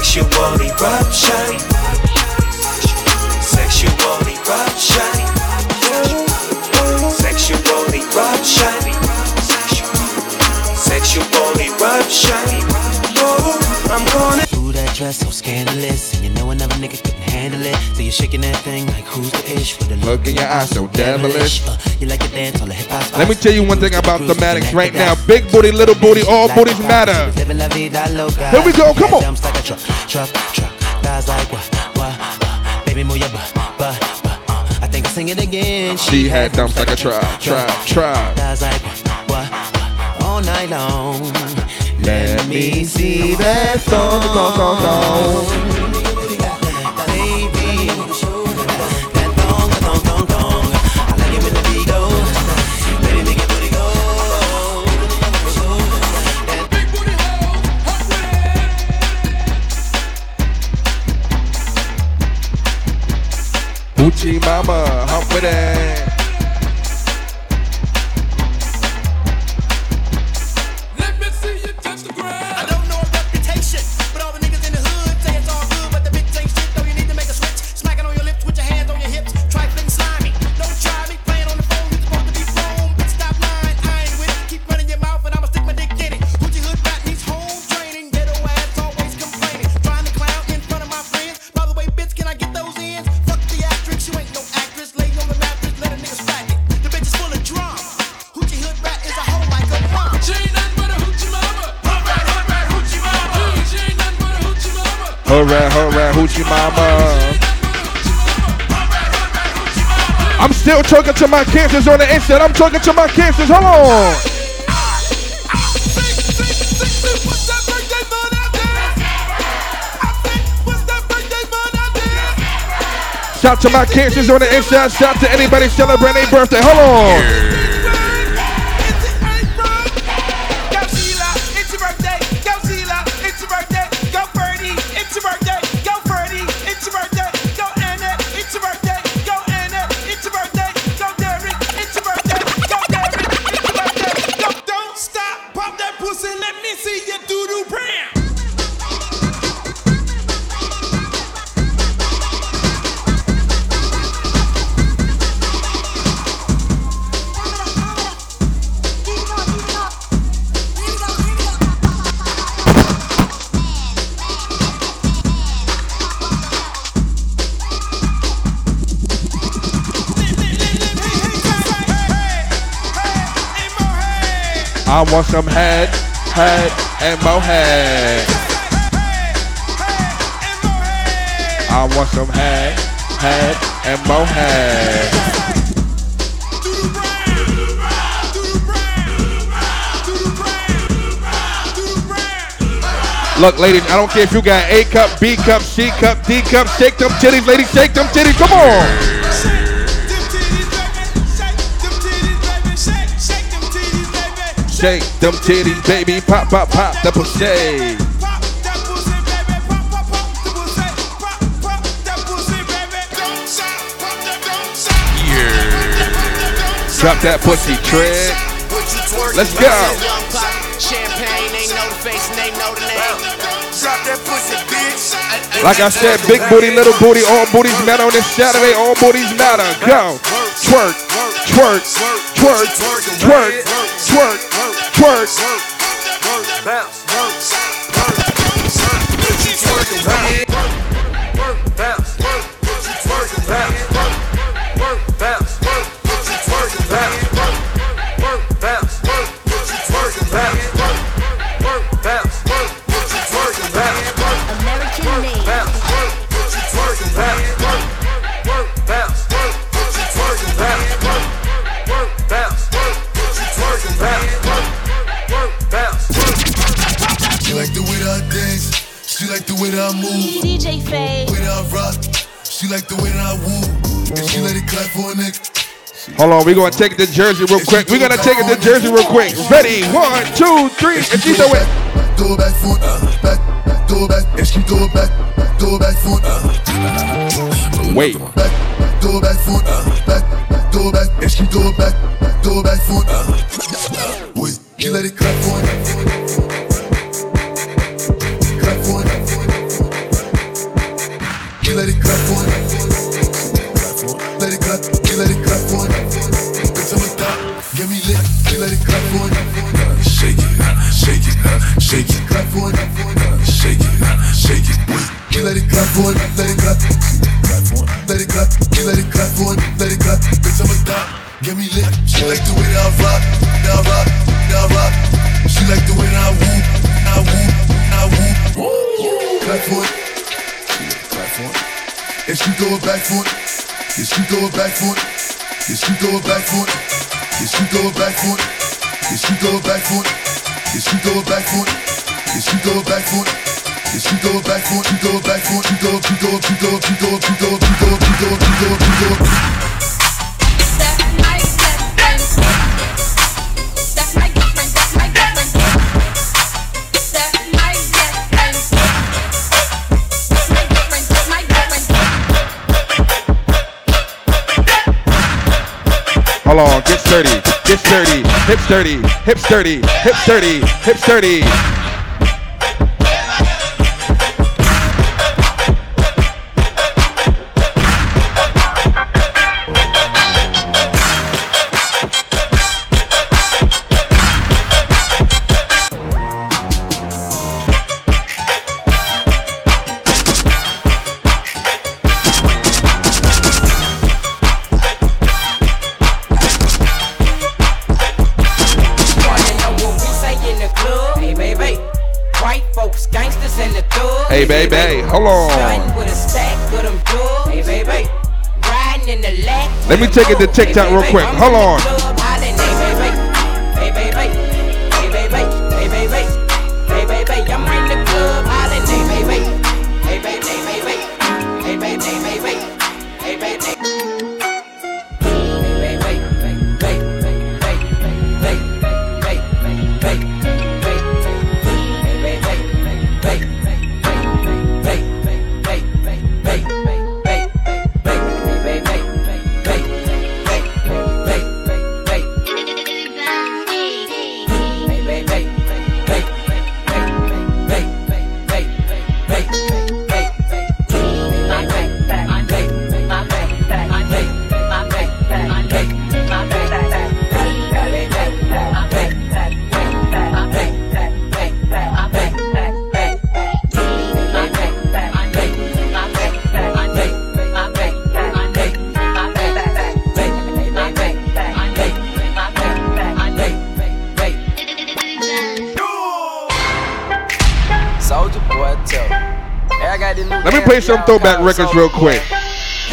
Sexual eruption. Sexual eruption. sexual eruption. Oh, I'm gonna do that dress so scandalous, and you know another nigga couldn't handle it. So you're shaking that thing like who's the ish for the look in your eyes so devilish. Uh, you like to dance on the hip hop. Let me tell you one thing about thematics right now: big booty, little booty, all booties matter. Here we go, come on. Baby, move your butt. I think I sing it again. She, she had dumps like a trap, trap, trap. I was like, what, what, all night long. Let, Let me see that thong, thong, thong, thong. Baby, that thong, thong, thong, thong. I like it when the beat goes. Baby, make your booty go. That big booty hole, hot with it. Gucci mama. With it. Let me see you touch the ground. I don't know a reputation, but all the niggas in the hood say it's all good, but the bitch ain't shit, though you need to make a switch. Smacking on your lips with your hands on your hips. Try flipping slimy. Don't try me playing on the phone. You're supposed to be grown. Bitch, stop lying. I ain't with it. Keep running your mouth, and I'ma stick my dick in it. Hoochie hood got these home training. Dead old ass always complaining. Trying to clown in front of my friends. By the way, bitch, can I get those ends? Fuck the actress, you ain't no actress. Lady Hooray, hooray, hoochie mama. I'm still talking to my cancers on the inside. I'm talking to my cancers. Hold on. Shout to my cancers on the inside. Shout to anybody celebrating their birthday. Hold on. Yeah. I want some head, head, and more head. I want some head, head, and more head. Look, ladies, I don't care if you got A cup, B cup, C cup, D cup. Shake them titties, ladies, shake them titties. Come on. Shake them titties, baby, pop, pop, pop the pussy. Pop that pussy, baby, pop, pop, pop the pussy. Pop, pop that pussy, baby, don't stop, pop that, don't stop. Yeah. Drop that pussy, tread. Let's go. Champagne, ain't no face, ain't no name. Drop that pussy, bitch. Like I said, big booty, little booty, all booties matter on this Saturday, all booties matter. Go, twerk, twerk, twerk, twerk, twerk. Twerk, twerk, bounce, bounce, twerk, twerk, bounce, twerk, bounce, hold on, we're gonna take it to Jersey real quick. We're gonna take it to Jersey real quick. Ready? One, two, three. And she do it. Do it back foot. Back, do it back. And she do it back. Do it back foot. Wait. Back, do it back foot. Back, do it back. And she do it back. Do it back foot. Wait. You let it clap for it. Clap for it. You let it clap for it. Let it clap. You let it clap for it. Give me lick, you let it clap for it. Shake it, shake it. You let it clap for it, let it clap. Let it clap, you let it clap for it, let it clap. Bitch, I'm a dime, get me lit. She like the way that I rock, that I rock, that I rock. She like the way that I woo, I woo, I woo. Clap for it, clap for it. And she throw it back for it. Yeah, she throw it back for it. Yeah, she throw it back for it. Yeah, she throw it back for it. Yeah, she throw it back for it. Yeah, she throw it back for it. Yeah, she throw it back for it. Yeah, she throw it back for it. She throw it back for it. She throw it, she throw it, she throw it, she throw it, she throw it, she throw it, she throw it, she throw it, she throw it. Hold on, get sturdy, get sturdy, hips sturdy, hips sturdy, hips sturdy, hips sturdy. Hey, baby, hold on. Let me take it to TikTok real quick. Hold on. Some throwback records real quick.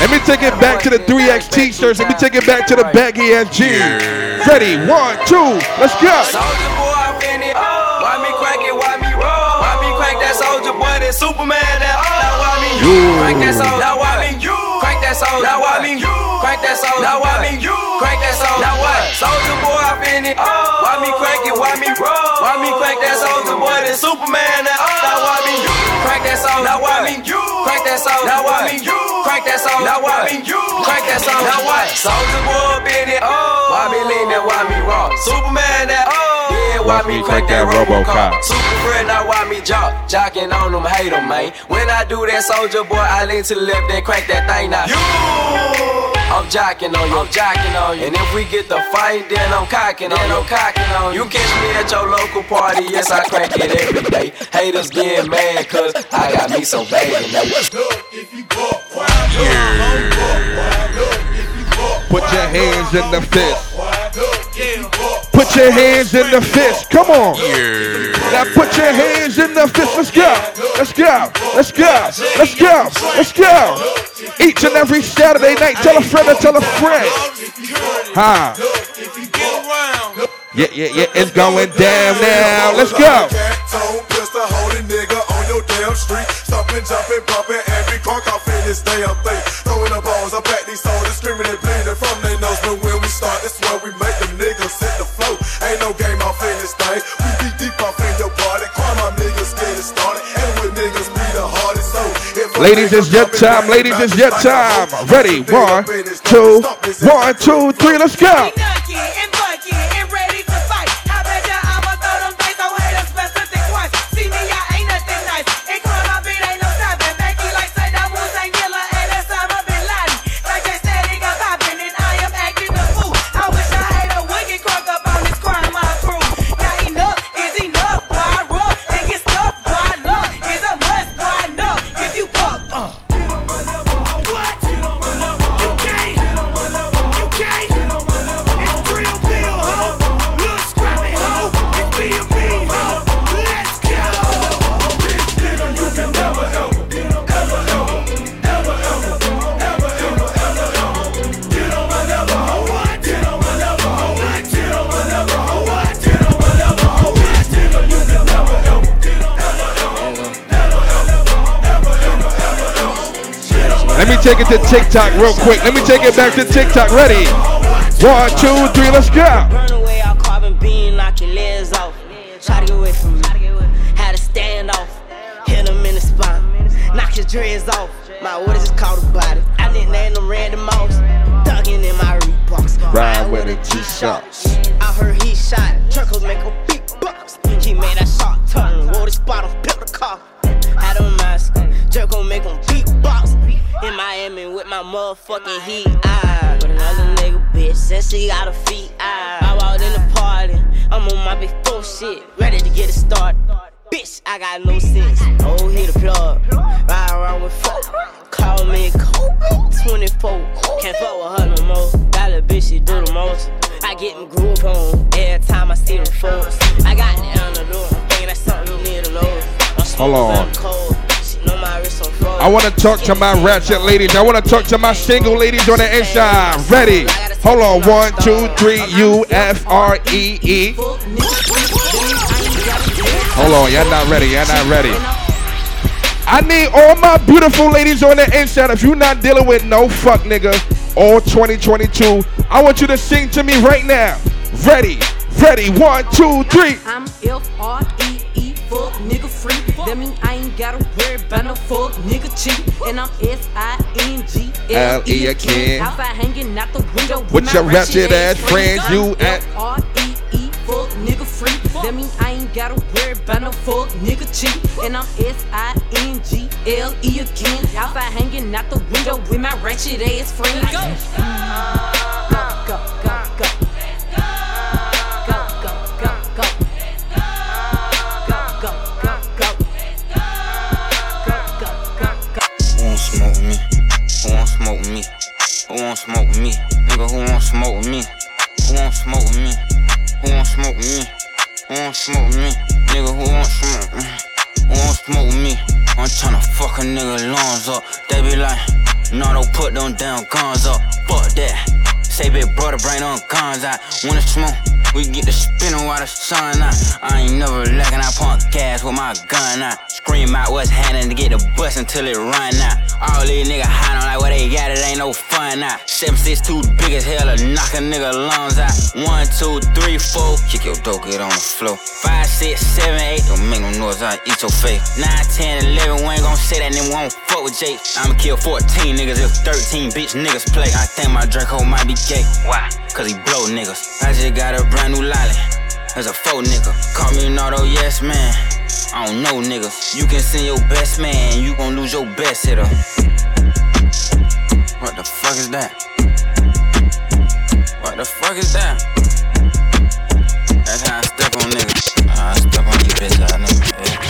Let me take it back to the three X t-shirts. Let me take it back to the baggy ass jeans. Ready, one, two, let's go. Soldier boy, I'm in it. Why me crack it? Why me roll? Why me crack that soldier boy? That Superman, that oh. Now why me you? Crack that soldier. Now why me you? Crack that soldier. Now why me you? Crack that soldier. Now why me you? Crack that soldier. Now what? Soldier boy, I'm in it. Why me crack it? Why me roll? Why me crack that soldier boy? That Superman, that oh. Now why me you? Crack that soldier. Now why me you? Crack that soul, now what? Me you, crack that soul, now what? Me you, crack that soul, now what? Soldier boy up in it, oh, why me lean that, why me raw? Superman that, oh, yeah, why me crack that Robocop? Super friend, now why me jock? Jocking on them, hate them, man. When I do that, soldier boy, I lean to the left, then crack that thing now. You, I'm jocking on you, I'm jocking on you. And if we get the fight, then I'm cocking on you, I'm cocking on you. You catch me at your local party, yes, I crack it every day. Haters get mad, cause I got me so bad today. Look if you walk, why look? Put your hands in the fist. Put your hands in the fist. Come on. Now put your hands in the fist. Let's go. Let's go. Let's go. Let's go. Let's go. Each and every Saturday night. Tell a friend to tell a friend. Huh. Yeah, yeah, yeah. It's going down now. Let's go. Damn street, stopping, jumping, popping, every car cop in this damn thing. Throwing the balls, I back these soldiers, screaming and bleeding from their nose. But when we start, that's where we make them niggas hit the flow. Ain't no game off in this thing. We be deep off in your party. Call my niggas, get it started. And with niggas be the hardest soul. Ladies, it's your time. Ladies, it's your time. Ready? One, two, one, two, three. Let's go. take it to TikTok real quick. Let me take it back to TikTok. Ready? One, two, three, let's go. Burn away our carbon beam, knock your legs off. Try to get away from me. Had to stand off. Hit him in the spine. Knock your dreads off. My what is called a body. I nickname them Randy Moss. Thugging in my Reeboks. Ride with a G-Shock. I heard he shot. Truckles make a big box. He made that shot turn. Wore this bottle, built the car. Had on my skin. Jerk gon' make him beatbox. In Miami with my motherfucking heat. I with another nigga bitch. Since she got her feet. I, I walked in the party. I'm on my big four shit. Ready to get it started. Bitch, I got no sense. Oh, hit the plug. Ride around with four. Call me twenty-four. Can't fuck with her no more. Got a bitch, she do the most. I get them group on every time I see them folks. I got the under door. Thinking that's something near the low. Hold on. I want to talk to my ratchet ladies. I want to talk to my single ladies on the inside. Ready? Hold on. One, two, three. U F R E E. Hold on. Y'all not ready. Y'all not ready. I need all my beautiful ladies on the inside. If you're not dealing with no fuck nigga all twenty twenty-two, I want you to sing to me right now. Ready? Ready? One, two, three. I'm F R E E. Fuck nigga free. That mean I ain't gotta worry about no fuck nigga cheat. And I'm S I N G L E again. How about hanging out the window with your ratchet ass friends? You at R E E fuck nigga free. That mean I ain't gotta worry about no fuck nigga cheat. And I'm S I N G L E again. How about hanging out the window with my ratchet ass friends? Go, go, go, go. Who won't smoke with me? Nigga, who won't smoke with me? Who won't smoke with me? Who won't smoke with me? Who won't smoke with me? Nigga, who won't smoke with me? Who won't smoke with me? I'm tryna fuck a nigga lungs up. They be like, nah, don't put them damn guns up. Fuck that. Say big brother, bring them guns out. When it's smoke, we get the spinning while the sun out. I ain't never lacking, I pump gas with my gun out. Scream out what's happening to get the bus until it run out. All these niggas hiding like what they got, it ain't no fun out. seven six two the big as hell to knock a nigga lungs out. one, two, three, four, kick your dope, get on the floor. five, six, seven, eight, don't make no noise, I'll eat your face. nine, ten, eleven, we ain't gon' say that, then we won't fuck with Jake. I'ma kill fourteen niggas if thirteen bitch niggas play. I think my Draco might be gay. Why? Cause he blow niggas. I just got a brand new lolly. There's a faux nigga. Call me an auto yes man. I don't know nigga. You can send your best man, you gon' lose your best hitter. What the fuck is that? What the fuck is that? That's how I step on niggas. I step on you bitch, I know.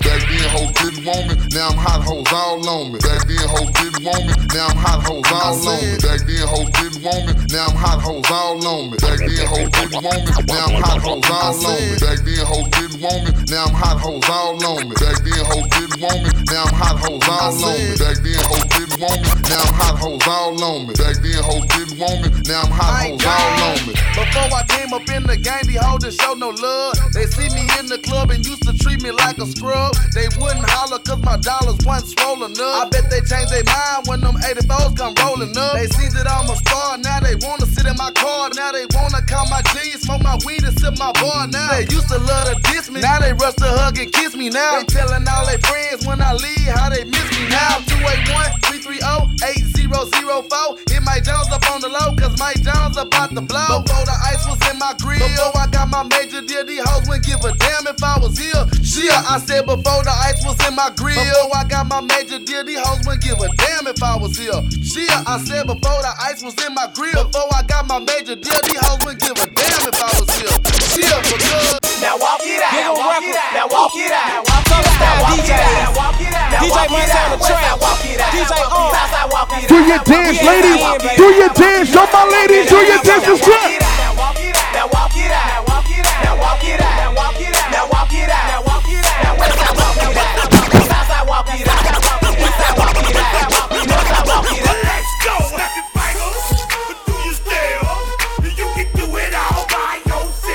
Back then, hoes didn't want me, now I'm hot hoes all on me. Back then, hoes didn't want me, now I'm hot hoes all on me. Back then, hoes didn't want me, now I'm hot hoes all on me. Back then, hoes didn't want me, now I'm hot hoes all on me. Back then, hoes didn't want me, now I'm hot hoes all on me. Back then, hoes didn't want me, now I'm hot hoes all on me. Back then, hoes didn't want me, now I'm hot hoes all on me. Back then, hoes didn't want me, now I'm hot hoes all on me. Before I came up in the game, these hoes didn't show no love. They see me in the club and used to treat me like a scrub. They wouldn't holler cause my dollars wasn't swollen up. I bet they changed their mind when them eighty-fours come rolling up. They see that I'm a star, now they wanna sit in my car. Now they wanna count my G's, smoke my weed and sip my bar now. They used to love to diss me, now they rush to hug and kiss me now. They telling all their friends when I leave how they miss me now. two eight one, three three zero, eight zero zero four. Hit Mike Jones up on the low cause Mike Jones about to blow. Before the ice was in my grill, before I got my major deal, these hoes wouldn't give a damn if I was here. Shit, I said before. Before the ice was in my grill, before I got my major deal, these hoes wouldn't give a damn if I was here. Shit, I said before the ice was in my grill, before I got my major deal, these hoes wouldn't give a damn if I was here. Shit, because now walk it out, now walk it out, now walk it out, now walk it out, walk it out, D J Montana Trap, walk it out, D J on, walk it out. Do your dance, ladies, do your dance, show my ladies, do your dance and strip. Now walk it out, now walk it out, now walk it out, now walk it out, now walk it out, now walk it out.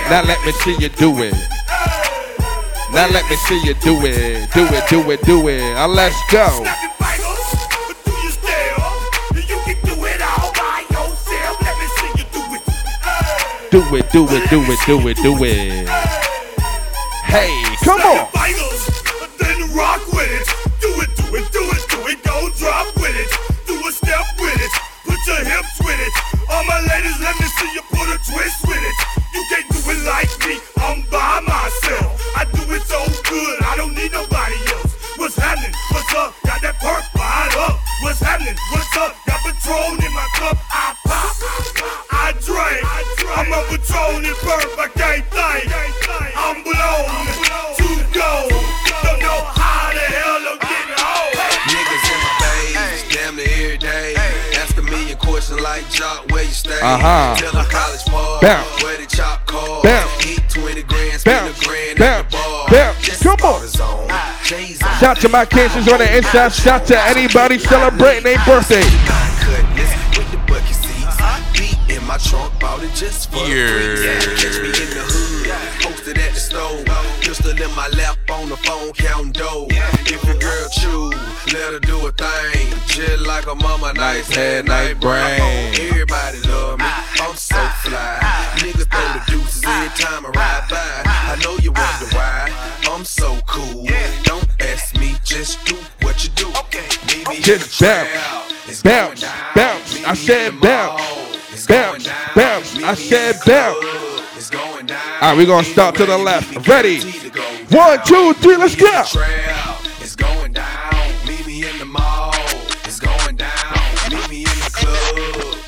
Now let me see you do it. Now let me see you do it. Do it, do it, do it. Now let's go. Do it, do it, do it, do it, do it. Hey, come on. Then rock with it. Do it, do it, do it, do it. Go drop with it. Do a step with it. Put your hips with it. All my ladies, let me see you put a twist with it. You can't do it like me. I'm by myself. I do it so good. I don't need nobody else. What's happening? What's up? Got that perk wide up. What's happening? What's up? Got Patron in my cup. I pop. I drink. I'm a Patron in perk. I can't think. I'm blown. To go. Don't know how the hell I'm getting home. Niggas in my face. Damn near every day. Ask a million questions like Jock, where you stay? Uh-huh. Tell them college park. Where the chop call. Eat twenty grand. Spend a grand at the bar. Come on. Shout to my cancers on the inside. Shout to anybody celebrating their birthday. Yeah. I'm so cool, yeah. Don't ask me, just do what you do. Okay, maybe just bounce, bounce, bounce. I said bounce, bounce, bounce. I said bounce. Alright, we're gonna start to the left. Ready? One, two, three, let's go. It's going down. Meet me in the mall. It's going down. Meet me in the club.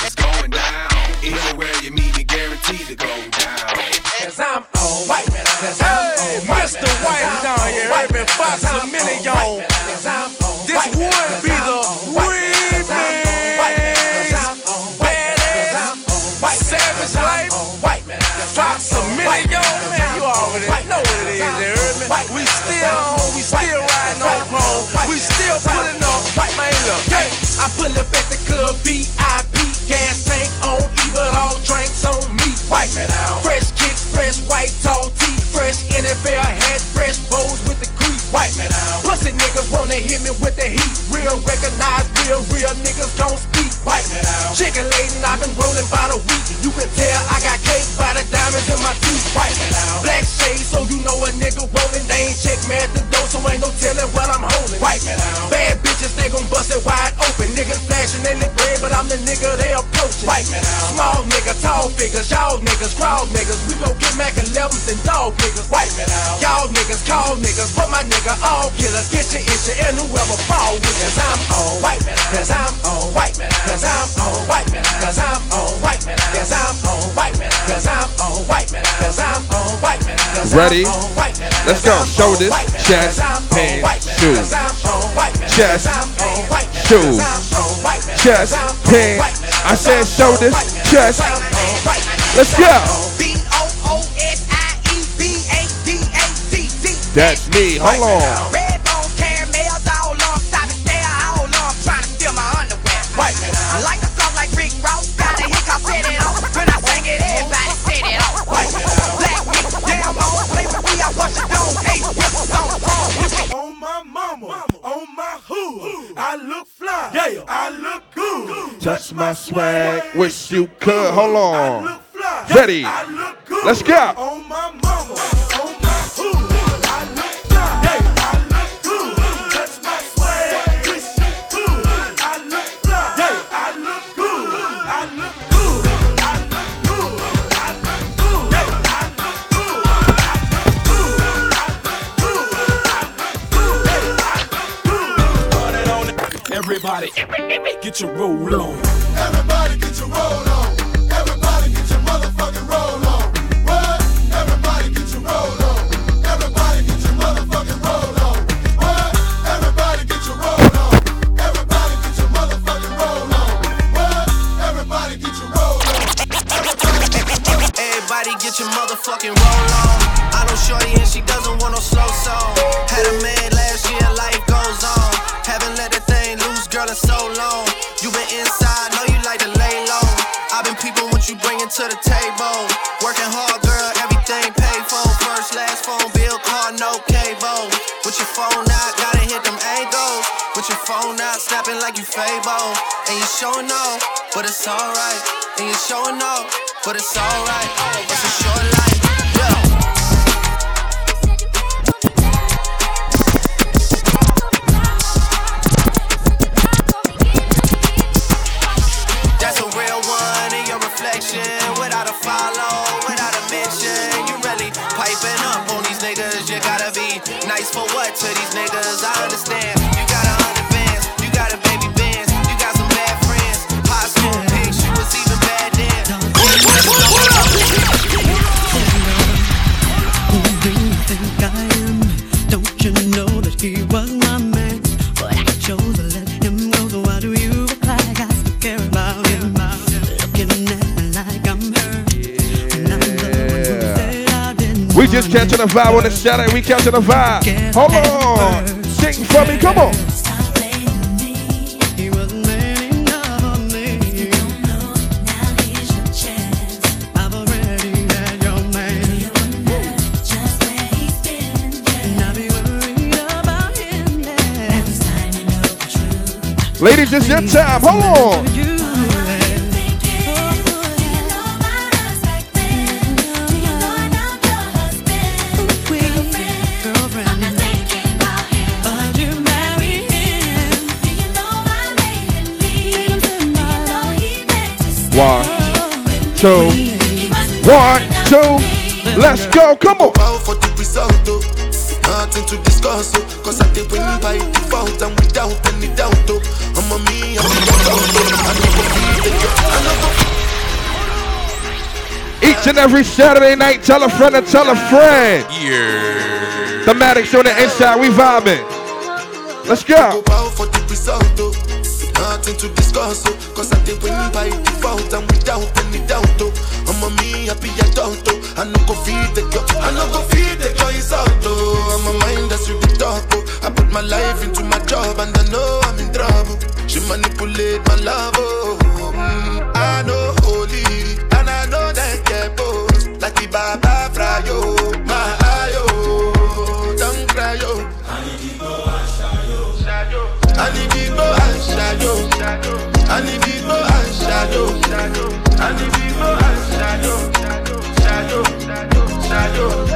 It's going down. Anywhere you meet me, guaranteed to go down. Cause I'm on white man. Cause I'm Mister White Down, you heard me, Fox a Million. This would be the remix. Badass, Savage Life, Fox a Million. You already know what it is, you heard me. We still on, we still riding on chrome. We still pulling up, man, look. I pull up at the club, V I P, gas tank on E, but all drinks on me. White man out. Fresh kicks, fresh white, tall teeth. Fresh N F L hat, fresh bows with the creep. Wipe me down. Pussy niggas wanna hit me with the heat. Real recognize, real, real niggas don't speak. Wipe me down. Chicken laden, I've been rolling by the week. You can tell I got cake by the diamonds in my teeth. Wipe me down. Black shade, so you know a nigga rolling. They ain't check me at the door, so ain't no telling what I'm holding. Wipe me down. Bad bitches, they gon' bust it wide open. Niggas flashing in the bread, but I'm the nigga they approaching. Wipe me down. Small nigga, tall figures, y'all niggas, crowd niggas. We gon' get Mac elevens and dog niggas. Wipe it out. Y'all niggas call niggas, but my nigga all killers. Get your issue and whoever fall with. Cause I'm on white man. Cause I'm on white man. Cause I'm on white man. Cause I'm on white man. Cause I'm on white man. Cause I'm on white man. Cause I'm on white man. Ready? Let's go. Shoulders, chest, hands, shoes. Chest, shoes. Chest, hands. I said shoulders, chest. Let's go. That's me, hold on. Red bone caramels all up, stopping there all up, trying to steal my underwear. I like a song like Rick Ross, got a hiccup, set it off. When I sang it, everybody set it off. Black niggas, damn on, play with me, I bust your dome. Hey, whistles on the phone. On my mama, on my hood, I look fly, yeah, I look good. Touch my swag, wish you could, hold on. I look fly, ready, I look good. Let's go. On my mama. Everybody, get your roll on. Everybody, get your roll on. Everybody, get your motherfucking roll on. What? Everybody, get your roll on. Everybody, get your motherfucking roll on. What? Everybody, get your roll on. Everybody, get your motherfucking roll on. What? Everybody, get your roll on. Everybody, get your motherfucking roll on. I know shorty and she doesn't want no slow song. Had a man last year, life goes on. Haven't let that thing loose. Girl, it's so long. You been inside, know you like to lay low. I've been peeping what you bringing to the table. Working hard, girl, everything paid for. First, last phone bill, car, no cable. With your phone out, gotta hit them angles. With your phone out, snapping like you Fabo. And you showing off, but it's alright. And you showing off, but it's alright. It's a short life. Yeah. That's a real one in your reflection. Without a follow, without a mention. You really piping up on these niggas. You gotta be nice for what to these niggas? I understand. You gotta understand. We just catching a vibe on the Saturday. We catching a vibe. Hold on. Sing for me. Come on. Ladies, it's your time. Hold on. One, two, one, two, let's go, come on. Nothing to discuss, cause I did win by default and without any doubt. I'm a me, I'm a me. Each and every Saturday night, tell a friend and tell a friend. Yeah. Thematics on the inside, we vibing. Let's go. Nothing to discuss, oh, cause I did win by default and without any doubt, oh. I'm a me happy adult, oh. I no go feed the girl, I no go feed the girl is out, oh. I'm a mind that's with the top, oh. I put my life into my job and I know I'm in trouble. She manipulate my love, oh. Mm, I know holy and I know that get both like the Baba Fry, oh. My eye, oh, don't cry, oh. I need to go and shy, yo. I need to go and shadow, I need to go and shadow, I need to go and shadow, shadow, shadow, shadow.